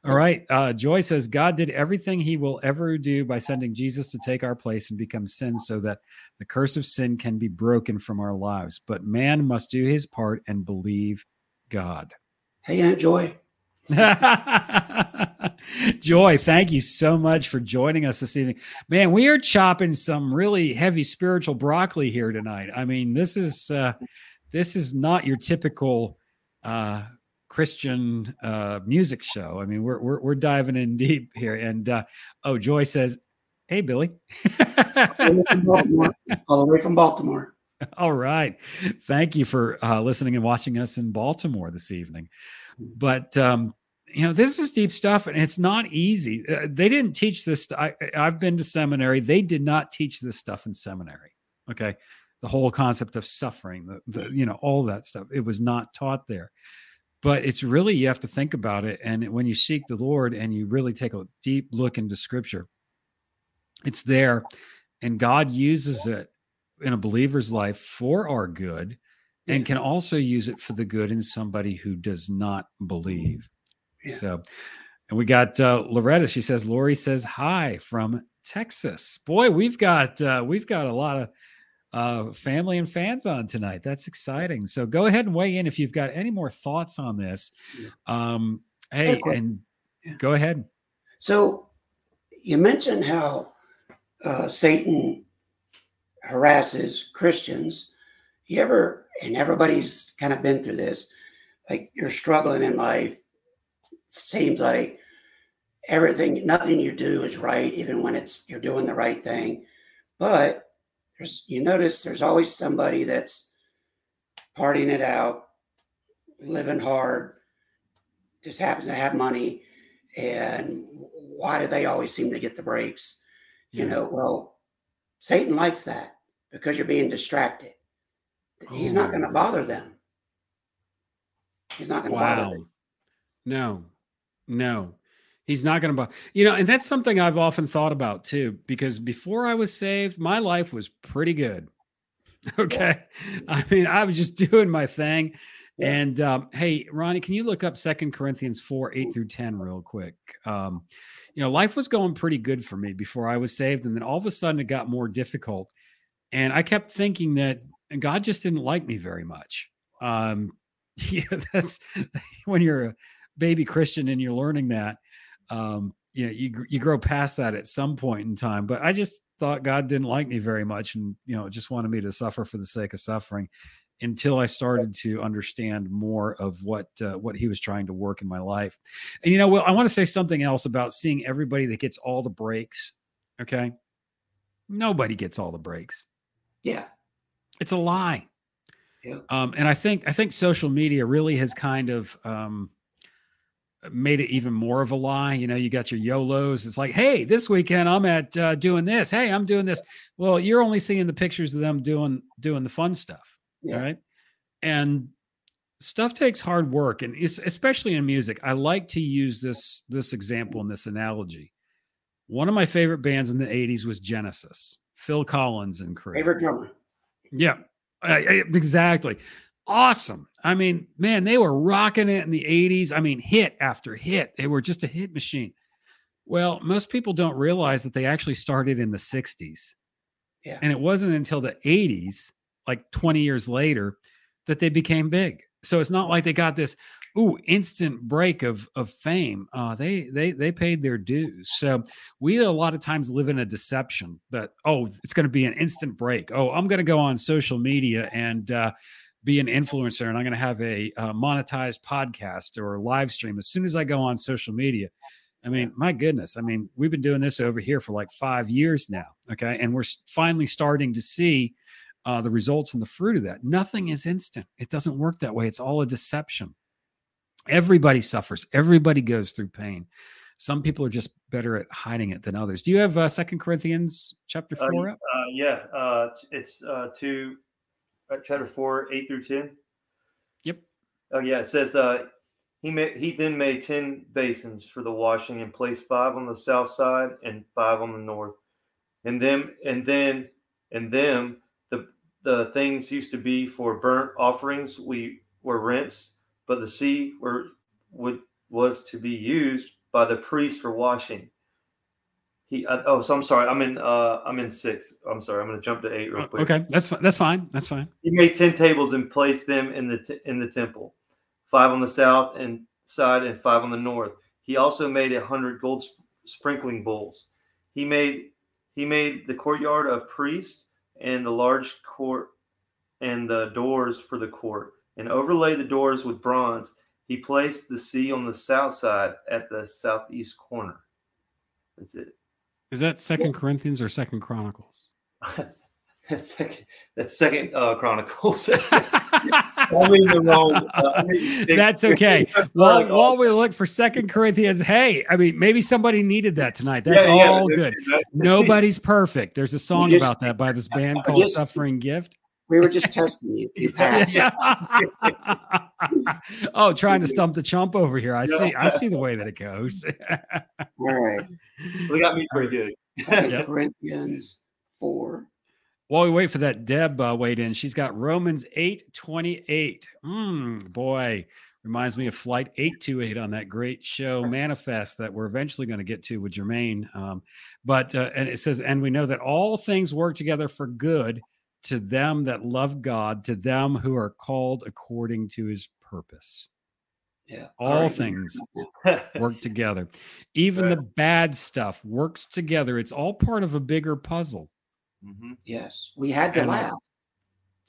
All right. Uh, Joy says, God did everything he will ever do by sending Jesus to take our place and become sin so that the curse of sin can be broken from our lives. But man must do his part and believe God. Hey, Aunt Joy. Joy, thank you so much for joining us this evening. Man, we are chopping some really heavy spiritual broccoli here tonight. I mean, this is uh, this is not your typical uh Christian uh, music show. I mean, we're, we're, we're diving in deep here. And, uh, oh, Joy says, hey, Billy. All the way from Baltimore. All right. Thank you for uh, listening and watching us in Baltimore this evening. But, um, you know, this is deep stuff and it's not easy. Uh, they didn't teach this. I, I've been to seminary. They did not teach this stuff in seminary. Okay. The whole concept of suffering, the, the you know, all that stuff. It was not taught there. But it's really, you have to think about it. And when you seek the Lord and you really take a deep look into scripture, it's there and God uses it in a believer's life for our good and can also use it for the good in somebody who does not believe. Yeah. So, and we got uh, Loretta, she says, Lori says, hi from Texas. Boy, we've got, uh, we've got a lot of, Uh, family and fans on tonight. That's exciting. So go ahead and weigh in if you've got any more thoughts on this. Um, hey, and yeah. go ahead. So you mentioned how uh, Satan harasses Christians. You ever, and everybody's kind of been through this, like you're struggling in life. It seems like everything, nothing you do is right, even when it's you're doing the right thing. But There's, you notice there's always somebody that's partying it out, living hard, just happens to have money. And why do they always seem to get the breaks? Yeah. You know, well, Satan likes that because you're being distracted. Oh. He's not going to bother them. He's not going to wow. bother them. No, no. He's not going to, you know, and that's something I've often thought about too, because before I was saved, my life was pretty good. Okay. Yeah. I mean, I was just doing my thing. Yeah. And, um, hey, Ronnie, can you look up Second Corinthians four, eight through ten real quick? Um, you know, life was going pretty good for me before I was saved. And then all of a sudden it got more difficult. And I kept thinking that God just didn't like me very much. Um, yeah, that's when you're a baby Christian and you're learning that. Um, you know, you, you grow past that at some point in time, but I just thought God didn't like me very much. And, you know, just wanted me to suffer for the sake of suffering until I started to understand more of what, uh, what he was trying to work in my life. And, you know, well, I want to say something else about seeing everybody that gets all the breaks. Okay. Nobody gets all the breaks. Yeah. It's a lie. Yeah. Um, and I think, I think social media really has kind of, um, made it even more of a lie. You know, you got your YOLOs. It's like, hey, this weekend I'm at uh, doing this. Hey, I'm doing this. Well, you're only seeing the pictures of them doing doing the fun stuff, yeah. right? And stuff takes hard work, and it's, especially in music. I like to use this this example and this analogy. One of my favorite bands in the eighties was Genesis, Phil Collins and crew. Favorite drummer. Yeah, I, I, exactly. Awesome. I mean, man, they were rocking it in the eighties. I mean, hit after hit. They were just a hit machine. Well, most people don't realize that they actually started in the sixties. Yeah. And it wasn't until the eighties, like twenty years later, that they became big. So it's not like they got this ooh instant break of of fame. Uh, they they they paid their dues. So we a lot of times live in a deception that, oh, it's going to be an instant break. Oh, I'm going to go on social media and uh, be an influencer, and I'm going to have a uh, monetized podcast or a live stream as soon as I go on social media. I mean, my goodness. I mean, we've been doing this over here for like five years now. Okay. And we're finally starting to see Uh, the results and the fruit of that. Nothing is instant. It doesn't work that way. It's all a deception. Everybody suffers. Everybody goes through pain. Some people are just better at hiding it than others. Do you have uh, Second Corinthians chapter four uh, up? Uh, yeah. Uh, it's uh, two, uh, chapter four, eight through ten. Yep. Oh, yeah. It says, uh, he, made, he then made ten basins for the washing and placed five on the south side and five on the north. And them, and then, and them, the things used to be for burnt offerings, we were rinsed, but the sea were, would, was to be used by the priest for washing. He, I, oh, so I'm sorry. I'm in, uh, I'm in six. I'm sorry. I'm going to jump to eight real quick. Okay. That's fine. That's fine. That's fine. He made ten tables and placed them in the, t- in the temple, five on the south and side and five on the north. He also made a hundred gold sp- sprinkling bowls. He made, he made the courtyard of priests and the large court and the doors for the court, and overlay the doors with bronze. He placed the sea on the south side at the southeast corner. That's it. Is that Second Corinthians or Second Chronicles? that's second, that's second uh, Chronicles. I mean, the wrong, uh, that's okay. Well, while we look for Second Corinthians, hey, I mean, maybe somebody needed that tonight. That's yeah, yeah, all yeah. good. Nobody's perfect. There's a song just, about that by this band called just, Suffering Gift. We were just testing you. You passed. Oh, trying to stump the chump over here. I see. I see the way that it goes. All right, we got me pretty good. Yep. Corinthians four. While we wait for that, Deb uh, weighed in. She's got Romans eight twenty-eight. Mm, boy, reminds me of Flight eight two eight on that great show Manifest that we're eventually going to get to with Jermaine. Um, but uh, and it says, and we know that all things work together for good to them that love God, to them who are called according to his purpose. Yeah, all things work together. Even the bad stuff works together. It's all part of a bigger puzzle. Mm-hmm. Yes, we had to and, laugh. So,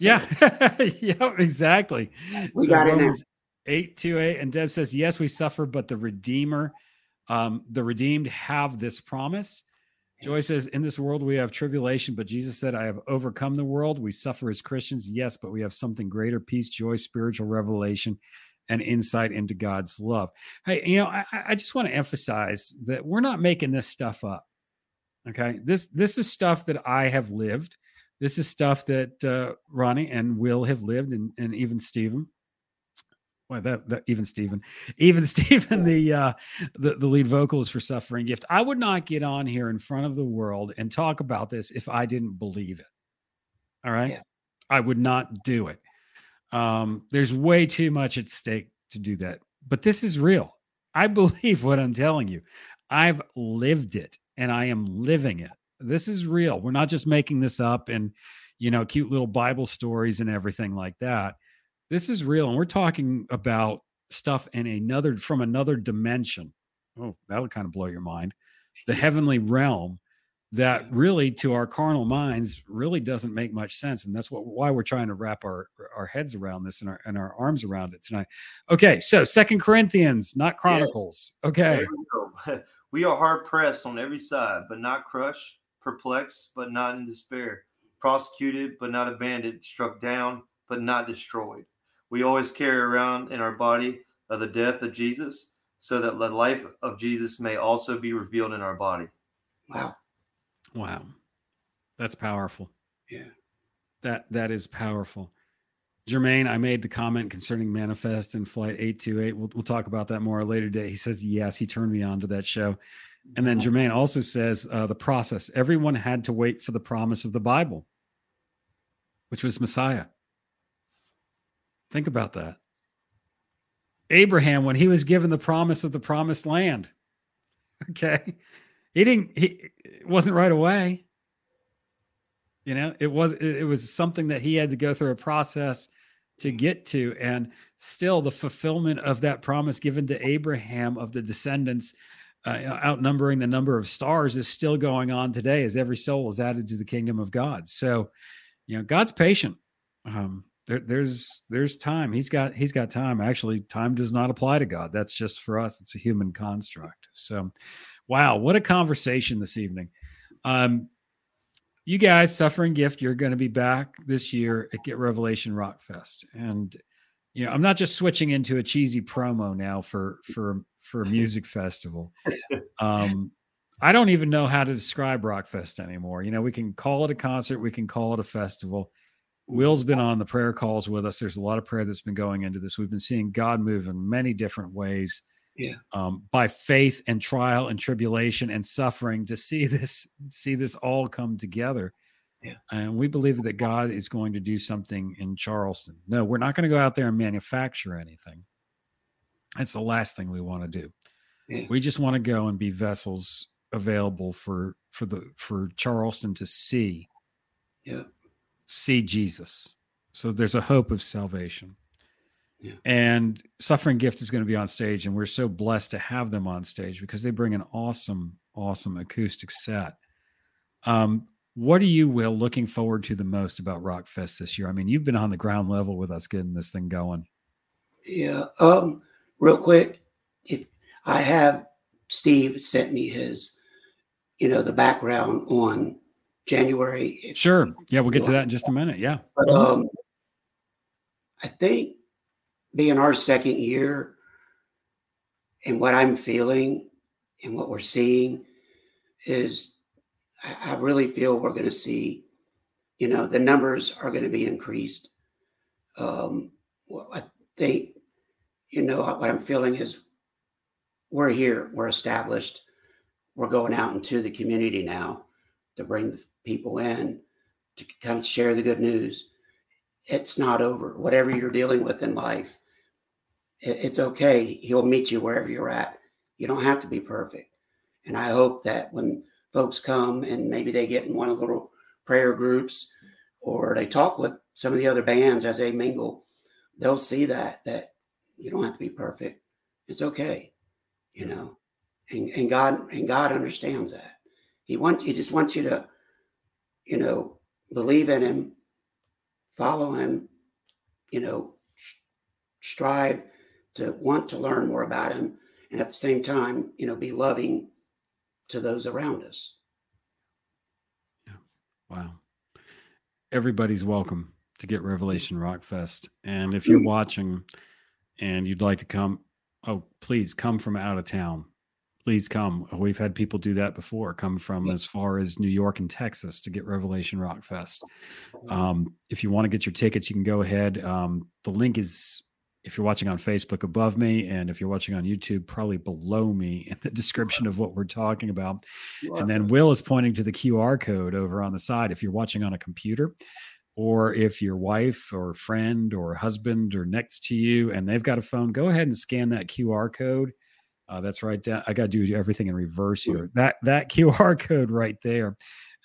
yeah, yeah, exactly. We so got Romans eight two eight, and Deb says, "Yes, we suffer, but the Redeemer, um, the redeemed, have this promise." Yeah. Joy says, "In this world we have tribulation, but Jesus said, I have overcome the world. We suffer as Christians, yes, but we have something greater: peace, joy, spiritual revelation, and insight into God's love." Hey, you know, I, I just want to emphasize that we're not making this stuff up. Okay, this this is stuff that I have lived. This is stuff that uh, Ronnie and Will have lived, and, and even Stephen. Well, that, that even Stephen, even Stephen, the uh, the the lead vocalist for Suffering Gift. I would not get on here in front of the world and talk about this if I didn't believe it. All right, yeah. I would not do it. Um, there's way too much at stake to do that. But this is real. I believe what I'm telling you. I've lived it. And I am living it. This is real. We're not just making this up and, you know, cute little Bible stories and everything like that. This is real. And we're talking about stuff in another, from another dimension. Oh, that'll kind of blow your mind. The heavenly realm that really to our carnal minds really doesn't make much sense. And that's what, why we're trying to wrap our, our heads around this and our, and our arms around it tonight. Okay. So Second Corinthians, not Chronicles. Yes. Okay. We are hard pressed on every side, but not crushed, perplexed, but not in despair, prosecuted, but not abandoned, struck down, but not destroyed. We always carry around in our body of the death of Jesus, so that the life of Jesus may also be revealed in our body. Wow. Wow. That's powerful. Yeah. That that is powerful. Jermaine, I made the comment concerning Manifest and Flight eight two eight. We'll, we'll talk about that more later today. He says, yes, he turned me on to that show. And then Jermaine also says uh, the process. Everyone had to wait for the promise of the Bible, which was Messiah. Think about that. Abraham, when he was given the promise of the promised land, okay, he didn't, he, it wasn't right away. You know, it was, it was something that he had to go through a process to get to. And still the fulfillment of that promise given to Abraham of the descendants uh, outnumbering the number of stars is still going on today as every soul is added to the kingdom of God. So, you know, God's patient. Um, There, there's there's time. He's got he's got time. Actually, time does not apply to God. That's just for us. It's a human construct. So, wow, what a conversation this evening. Um, you guys, Suffering Gift, you're going to be back this year at Get Revelation Rockfest. And, you know, I'm not just switching into a cheesy promo now for for for a music festival. Um, I don't even know how to describe Rockfest anymore. You know, we can call it a concert. We can call it a festival. Will's been on the prayer calls with us. There's a lot of prayer that's been going into this. We've been seeing God move in many different ways, yeah, um, by faith and trial and tribulation and suffering to see this, see this all come together. Yeah. And we believe that God is going to do something in Charleston. No, we're not going to go out there and manufacture anything. That's the last thing we want to do. Yeah. We just want to go and be vessels available for, for the, for Charleston to see. Yeah. See Jesus. So there's a hope of salvation. Yeah. And Suffering Gift is going to be on stage, and we're so blessed to have them on stage because they bring an awesome, awesome acoustic set. Um, what are you, Will, looking forward to the most about Rockfest this year? I mean, you've been on the ground level with us getting this thing going. Yeah. Um, real quick, if I have Steve sent me his, you know, the background on January. Sure. Yeah, we'll get to that in just a minute. Yeah. But, um, I think being our second year and what I'm feeling and what we're seeing is I, I really feel we're going to see, you know, the numbers are going to be increased. Um, well, I think, you know, what I'm feeling is we're here, we're established, we're going out into the community now to bring the people in, to come share the good news. It's not over. Whatever you're dealing with in life, it's okay. He'll meet you wherever you're at. You don't have to be perfect. And I hope that when folks come and maybe they get in one of the little prayer groups or they talk with some of the other bands as they mingle, they'll see that, that you don't have to be perfect. It's okay, you know, and, and God, and God understands that. He wants, he just wants you to, you know, believe in him, follow him, you know, sh- strive to want to learn more about him. And at the same time, you know, be loving to those around us. Yeah. Wow. Everybody's welcome to Get Revelation Rockfest. And if you're watching and you'd like to come, oh, please come from out of town. Please come. We've had people do that before, come from as far as New York and Texas to Get Revelation Rockfest. Um, if you want to get your tickets, you can go ahead. Um, the link is, if you're watching on Facebook, above me, and if you're watching on YouTube, probably below me in the description of what we're talking about. And then Will is pointing to the Q R code over on the side. If you're watching on a computer, or if your wife or friend or husband are next to you and they've got a phone, go ahead and scan that Q R code. Uh, that's right down. I got to do everything in reverse here. That that Q R code right there.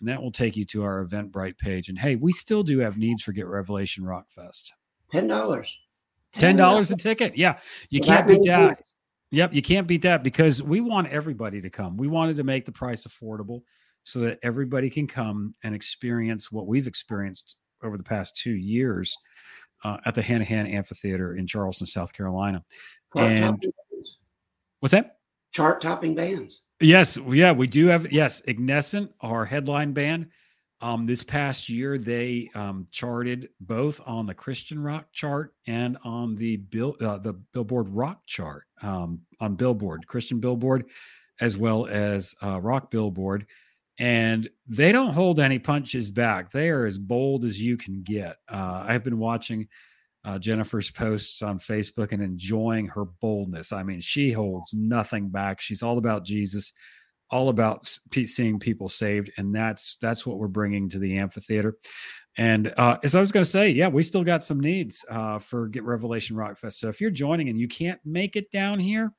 And that will take you to our Eventbrite page. And hey, we still do have needs for Get Revelation Rockfest. ten dollars. ten dollars, ten dollars a ticket. Yeah. You well, can't that beat that. Things. Yep. You can't beat that because we want everybody to come. We wanted to make the price affordable so that everybody can come and experience what we've experienced over the past two years uh, at the Hanahan Amphitheater in Charleston, South Carolina. Well, and what's that? Chart-topping bands. Yes. Yeah, we do have. Yes. Ignescent, our headline band, Um, this past year, they um, charted both on the Christian rock chart and on the Bill, uh, the Billboard rock chart, um, on Billboard, Christian Billboard, as well as uh, rock Billboard. And they don't hold any punches back. They are as bold as you can get. Uh, I've been watching uh, Jennifer's posts on Facebook and enjoying her boldness. I mean, she holds nothing back. She's all about Jesus, all about seeing people saved. And that's, that's what we're bringing to the amphitheater. And uh, as I was going to say, yeah, we still got some needs uh, for Get Revelation Rockfest. So if you're joining and you can't make it down here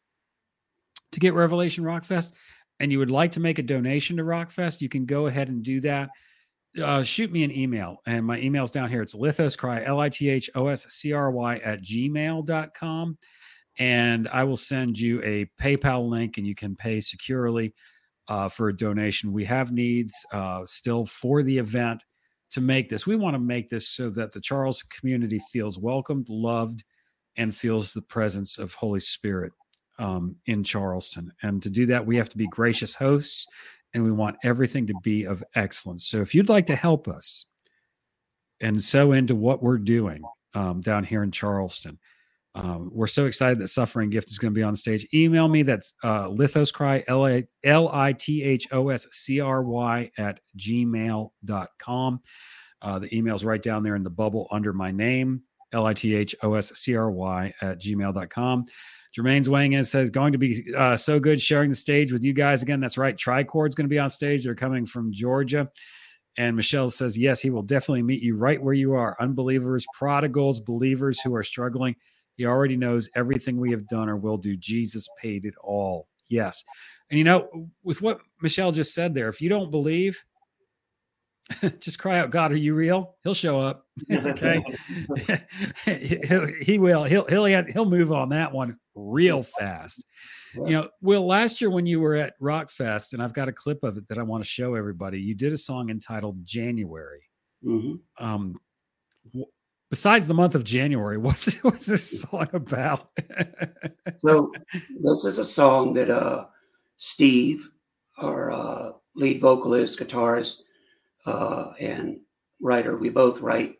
to Get Revelation Rockfest and you would like to make a donation to Rockfest, you can go ahead and do that. Uh, shoot me an email, and my email's down here. It's lithoscry, L I T H O S C R Y at gmail dot com. And I will send you a PayPal link and you can pay securely Uh, for a donation. We have needs uh, still for the event to make this. We want to make this so that the Charleston community feels welcomed, loved, and feels the presence of Holy Spirit um, in Charleston. And to do that, we have to be gracious hosts, and we want everything to be of excellence. So if you'd like to help us and sow into what we're doing um, down here in Charleston, Um, we're so excited that Suffering Gift is going to be on stage. Email me. That's uh, lithoscry, L I T H O S C R Y at gmail dot com. Uh, the email's right down there in the bubble under my name, L I T H O S C R Y at gmail dot com. Jermaine's weighing in, says, going to be uh, so good sharing the stage with you guys again. That's right. Tricord's going to be on stage. They're coming from Georgia. And Michelle says, yes, he will definitely meet you right where you are. Unbelievers, prodigals, believers who are struggling. He already knows everything we have done or will do. Jesus paid it all. Yes. And, you know, with what Michelle just said there, if you don't believe, just cry out, God, are you real? He'll show up. Okay. He will. He'll, he'll, he'll move on that one real fast. Right. You know, Will, last year when you were at Rockfest, and I've got a clip of it that I want to show everybody, you did a song entitled January. Mm-hmm. Um, wh- Besides the month of January, what's, what's this song about? So this is a song that uh, Steve, our uh, lead vocalist, guitarist, uh, and writer, we both write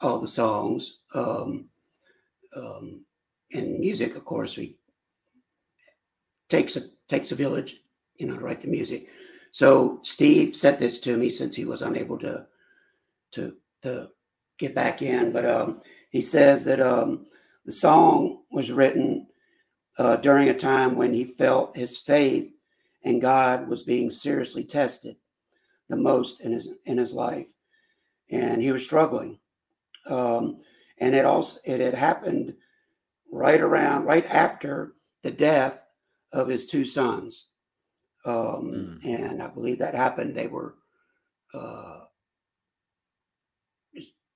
all the songs. Um, um, and music, of course, we takes a, takes a village, you know, to write the music. So Steve sent this to me since he was unable to to to. get back in, but um, he says that um, the song was written uh, during a time when he felt his faith and God was being seriously tested the most in his in his life, and he was struggling. Um, and it also it had happened right around right after the death of his two sons, um, mm. and I believe that happened. They were. Uh,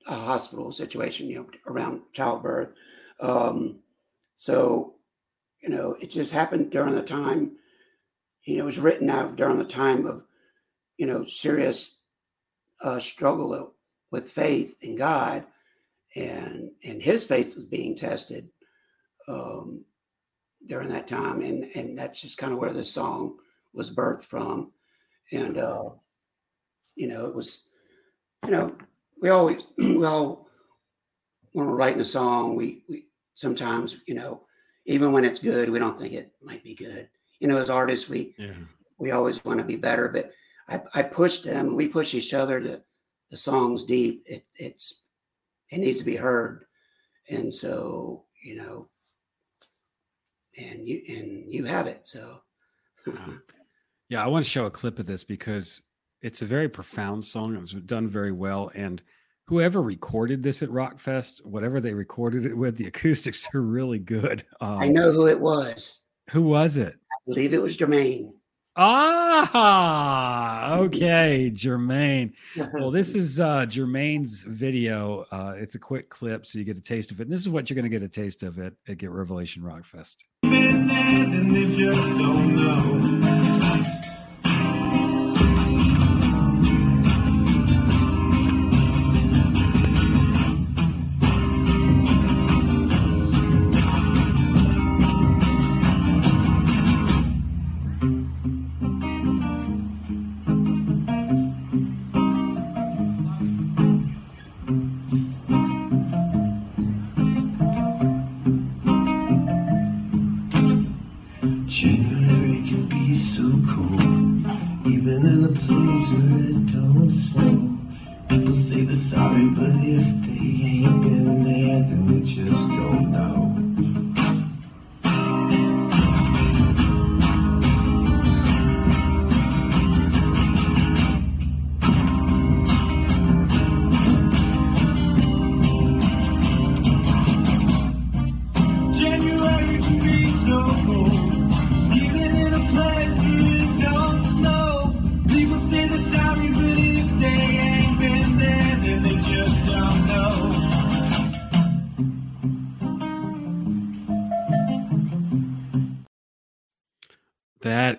a hospital situation, you know, around childbirth. Um, so, you know, it just happened during the time, you know, it was written out during the time of, you know, serious uh, struggle with faith in God, and, and his faith was being tested um, during that time. And, and that's just kind of where this song was birthed from. And, uh, you know, it was, you know, We always, we all, when we're writing a song, we, we sometimes, you know, even when it's good, we don't think it might be good. You know, as artists, we yeah. we always want to be better. But I, I pushed them. We push each other to the song's deep. It it's it needs to be heard. And so, you know, and you and you have it. So, yeah. yeah, I want to show a clip of this because it's a very profound song. It was done very well. And whoever recorded this at Rockfest, whatever they recorded it with, the acoustics are really good. Um, I know who it was. Who was it? I believe it was Jermaine. Ah, okay. Jermaine. Well, this is uh, Jermaine's video. Uh, it's a quick clip, so you get a taste of it. And this is what you're going to get a taste of it at Get Revelation Rockfest. And they just don't know. people say they're sorry, but if they ain't been there, then they just don't know.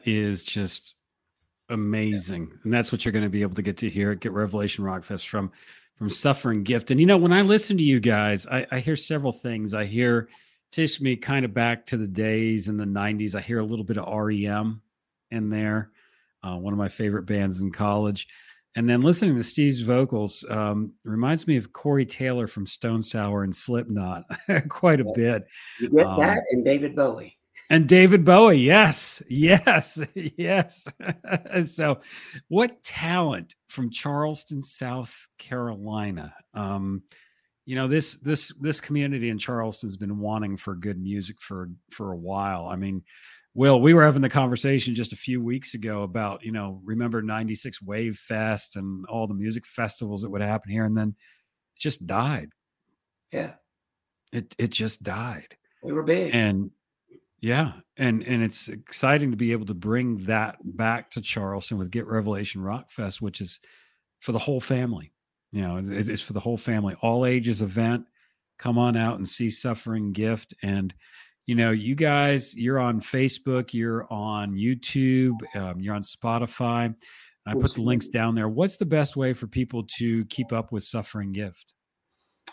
Is just amazing. And that's what you're going to be able to get to hear at Get Revelation Rockfest from, from Suffering Gift. And, you know, when I listen to you guys, I, I hear several things. I hear, takes me kind of back to the days in the nineties. I hear a little bit of R E M in there, uh, one of my favorite bands in college. And then listening to Steve's vocals um, reminds me of Corey Taylor from Stone Sour and Slipknot quite a bit. You get um, that and David Bowie. And David Bowie, yes, yes, yes. So what talent from Charleston, South Carolina. Um, you know, this this this community in Charleston has been wanting for good music for, for a while. I mean, Will, we were having the conversation just a few weeks ago about, you know, remember ninety-six Wave Fest and all the music festivals that would happen here, and then it just died. Yeah. It it just died. We were big. And Yeah, and and it's exciting to be able to bring that back to Charleston with Get Revelation Rockfest, which is for the whole family. You know, it's, it's for the whole family, all ages event. Come on out and see Suffering Gift. And, you know, you guys, you're on Facebook, you're on YouTube, um, you're on Spotify. I put the links down there. What's the best way for people to keep up with Suffering Gift?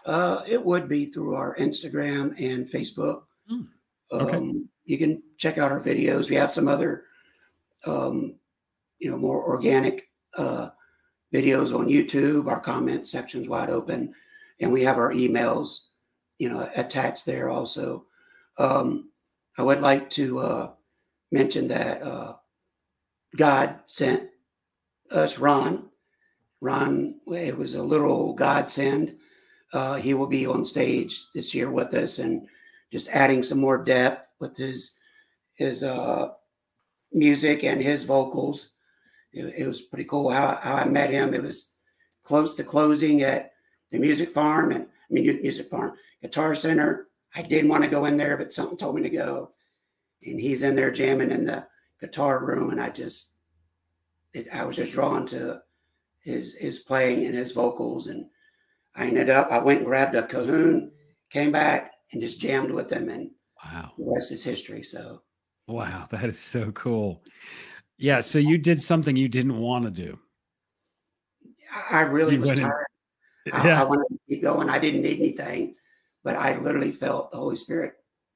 Uh, it would be through our Instagram and Facebook. Mm, okay. Um, You can check out our videos. We have some other, um, you know, more organic uh, videos on YouTube. Our comment section's wide open, and we have our emails, you know, attached there also. Um, I would like to uh, mention that uh, God sent us Ron. Ron, it was a literal godsend. Uh, he will be on stage this year with us, and just adding some more depth with his his uh, music and his vocals. It, it was pretty cool how, how I met him. It was close to closing at the Music Farm, and I mean Music Farm, Guitar Center. I didn't want to go in there, but something told me to go. And he's in there jamming in the guitar room, and I just, it, I was just drawn to his his playing and his vocals. And I ended up, I went and grabbed a Cajon, came back, and just jammed with them, and wow, the rest is history. So, wow, that is so cool. Yeah, so you did something you didn't want to do. I really you was tired. Yeah. I, I wanted to keep going. I didn't need anything, but I literally felt the Holy Spirit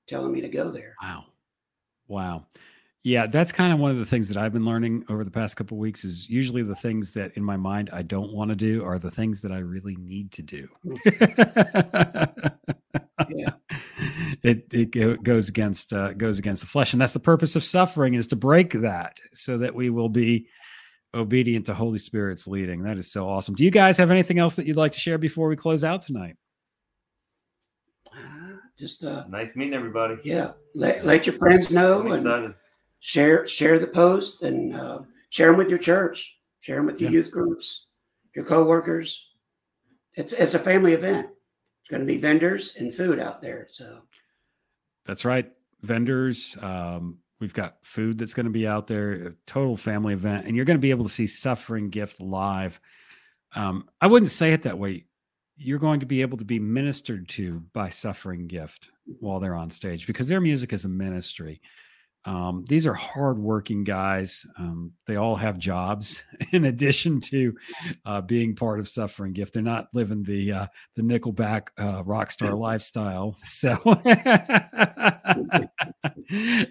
telling me to go there. Wow, wow, yeah. That's kind of one of the things that I've been learning over the past couple of weeks. Is usually the things that in my mind I don't want to do are the things that I really need to do. Yeah. It it goes against uh, goes against the flesh, and that's the purpose of suffering, is to break that, so that we will be obedient to Holy Spirit's leading. That is so awesome. Do you guys have anything else that you'd like to share before we close out tonight? Uh, just uh, nice meeting everybody. Yeah, let, let your friends know and share share the post, and uh, share them with your church, share them with your yeah. youth groups, your coworkers. It's it's a family event. Going to be vendors and food out there. So that's right. Vendors. Um, we've got food that's going to be out there, a total family event, and you're going to be able to see Suffering Gift live. Um, I wouldn't say it that way. You're going to be able to be ministered to by Suffering Gift while they're on stage, because their music is a ministry. Um, these are hardworking guys. Um, they all have jobs in addition to uh, being part of Suffering Gift. They're not living the uh, the Nickelback uh, rock star lifestyle. So,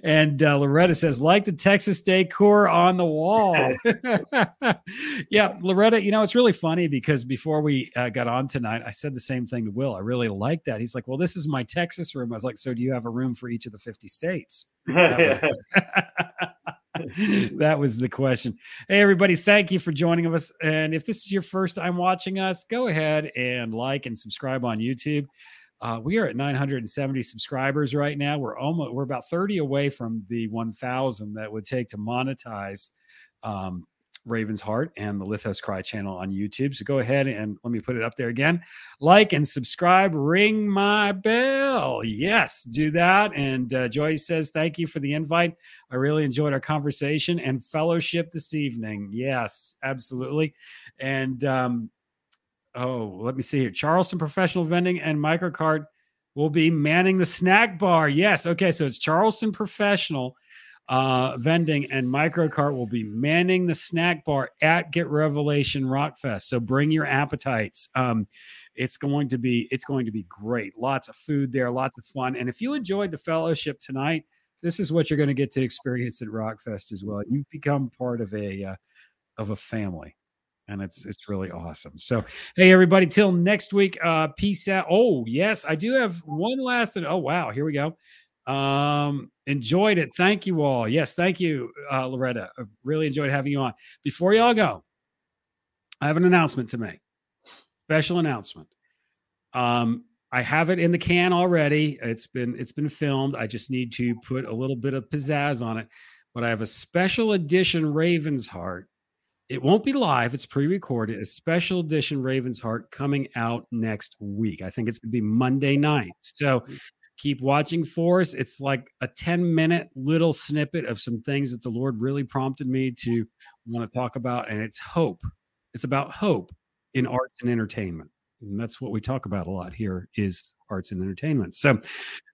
and uh, Loretta says, like the Texas decor on the wall. Yeah, Loretta, you know, it's really funny, because before we uh, got on tonight, I said the same thing to Will. I really like that. He's like, well, this is my Texas room. I was like, so do you have a room for each of the fifty states? Was, That was the question. Hey, everybody, thank you for joining us. And if this is your first time watching us, go ahead and like and subscribe on YouTube. Uh, we are at nine hundred seventy subscribers right now. We're almost we're about thirty away from the one thousand that would take to monetize um, Raven's Heart and the Lithos Cry channel on YouTube. So go ahead and let me put it up there again. Like and subscribe. Ring my bell. Yes, do that. And uh, Joy says, thank you for the invite. I really enjoyed our conversation and fellowship this evening. Yes, absolutely. And um, oh, let me see here. Charleston Professional Vending and Microcart will be manning the snack bar. Yes. Okay. So it's Charleston Professional uh, Vending and Microcart will be manning the snack bar at Get Revelation Rockfest. So bring your appetites. Um, it's going to be, it's going to be great. Lots of food there, lots of fun. And if you enjoyed the fellowship tonight, this is what you're going to get to experience at Rockfest as well. You become part of a, uh, of a family. And it's it's really awesome. So, hey, everybody, till next week, uh, peace out. Oh, yes, I do have one last. Oh, wow, here we go. Um, enjoyed it. Thank you all. Yes, thank you, uh, Loretta. I really enjoyed having you on. Before y'all go, I have an announcement to make. Special announcement. Um, I have it in the can already. It's been it's been filmed. I just need to put a little bit of pizzazz on it. But I have a special edition Raven's Heart. It won't be live. It's pre-recorded. A special edition Raven's Heart coming out next week. I think it's going to be Monday night. So keep watching for us. It's like a ten-minute little snippet of some things that the Lord really prompted me to want to talk about, and it's hope. It's about hope in arts and entertainment, and that's what we talk about a lot here is arts and entertainment. So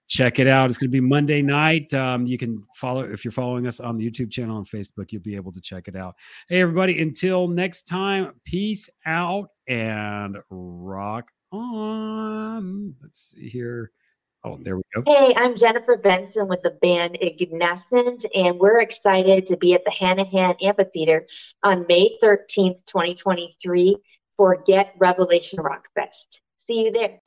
check it out. It's going to be Monday night. Um, you can follow, if you're following us on the YouTube channel and Facebook, you'll be able to check it out. Hey, everybody, until next time, peace out and rock on. Let's see here. Oh, there we go. Hey, I'm Jennifer Benson with the band Ignescent, and we're excited to be at the Hanahan Amphitheater on May thirteenth, twenty twenty-three for Get Revelation Rockfest. See you there.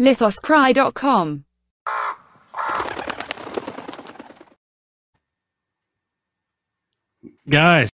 lithos cry dot com Guys.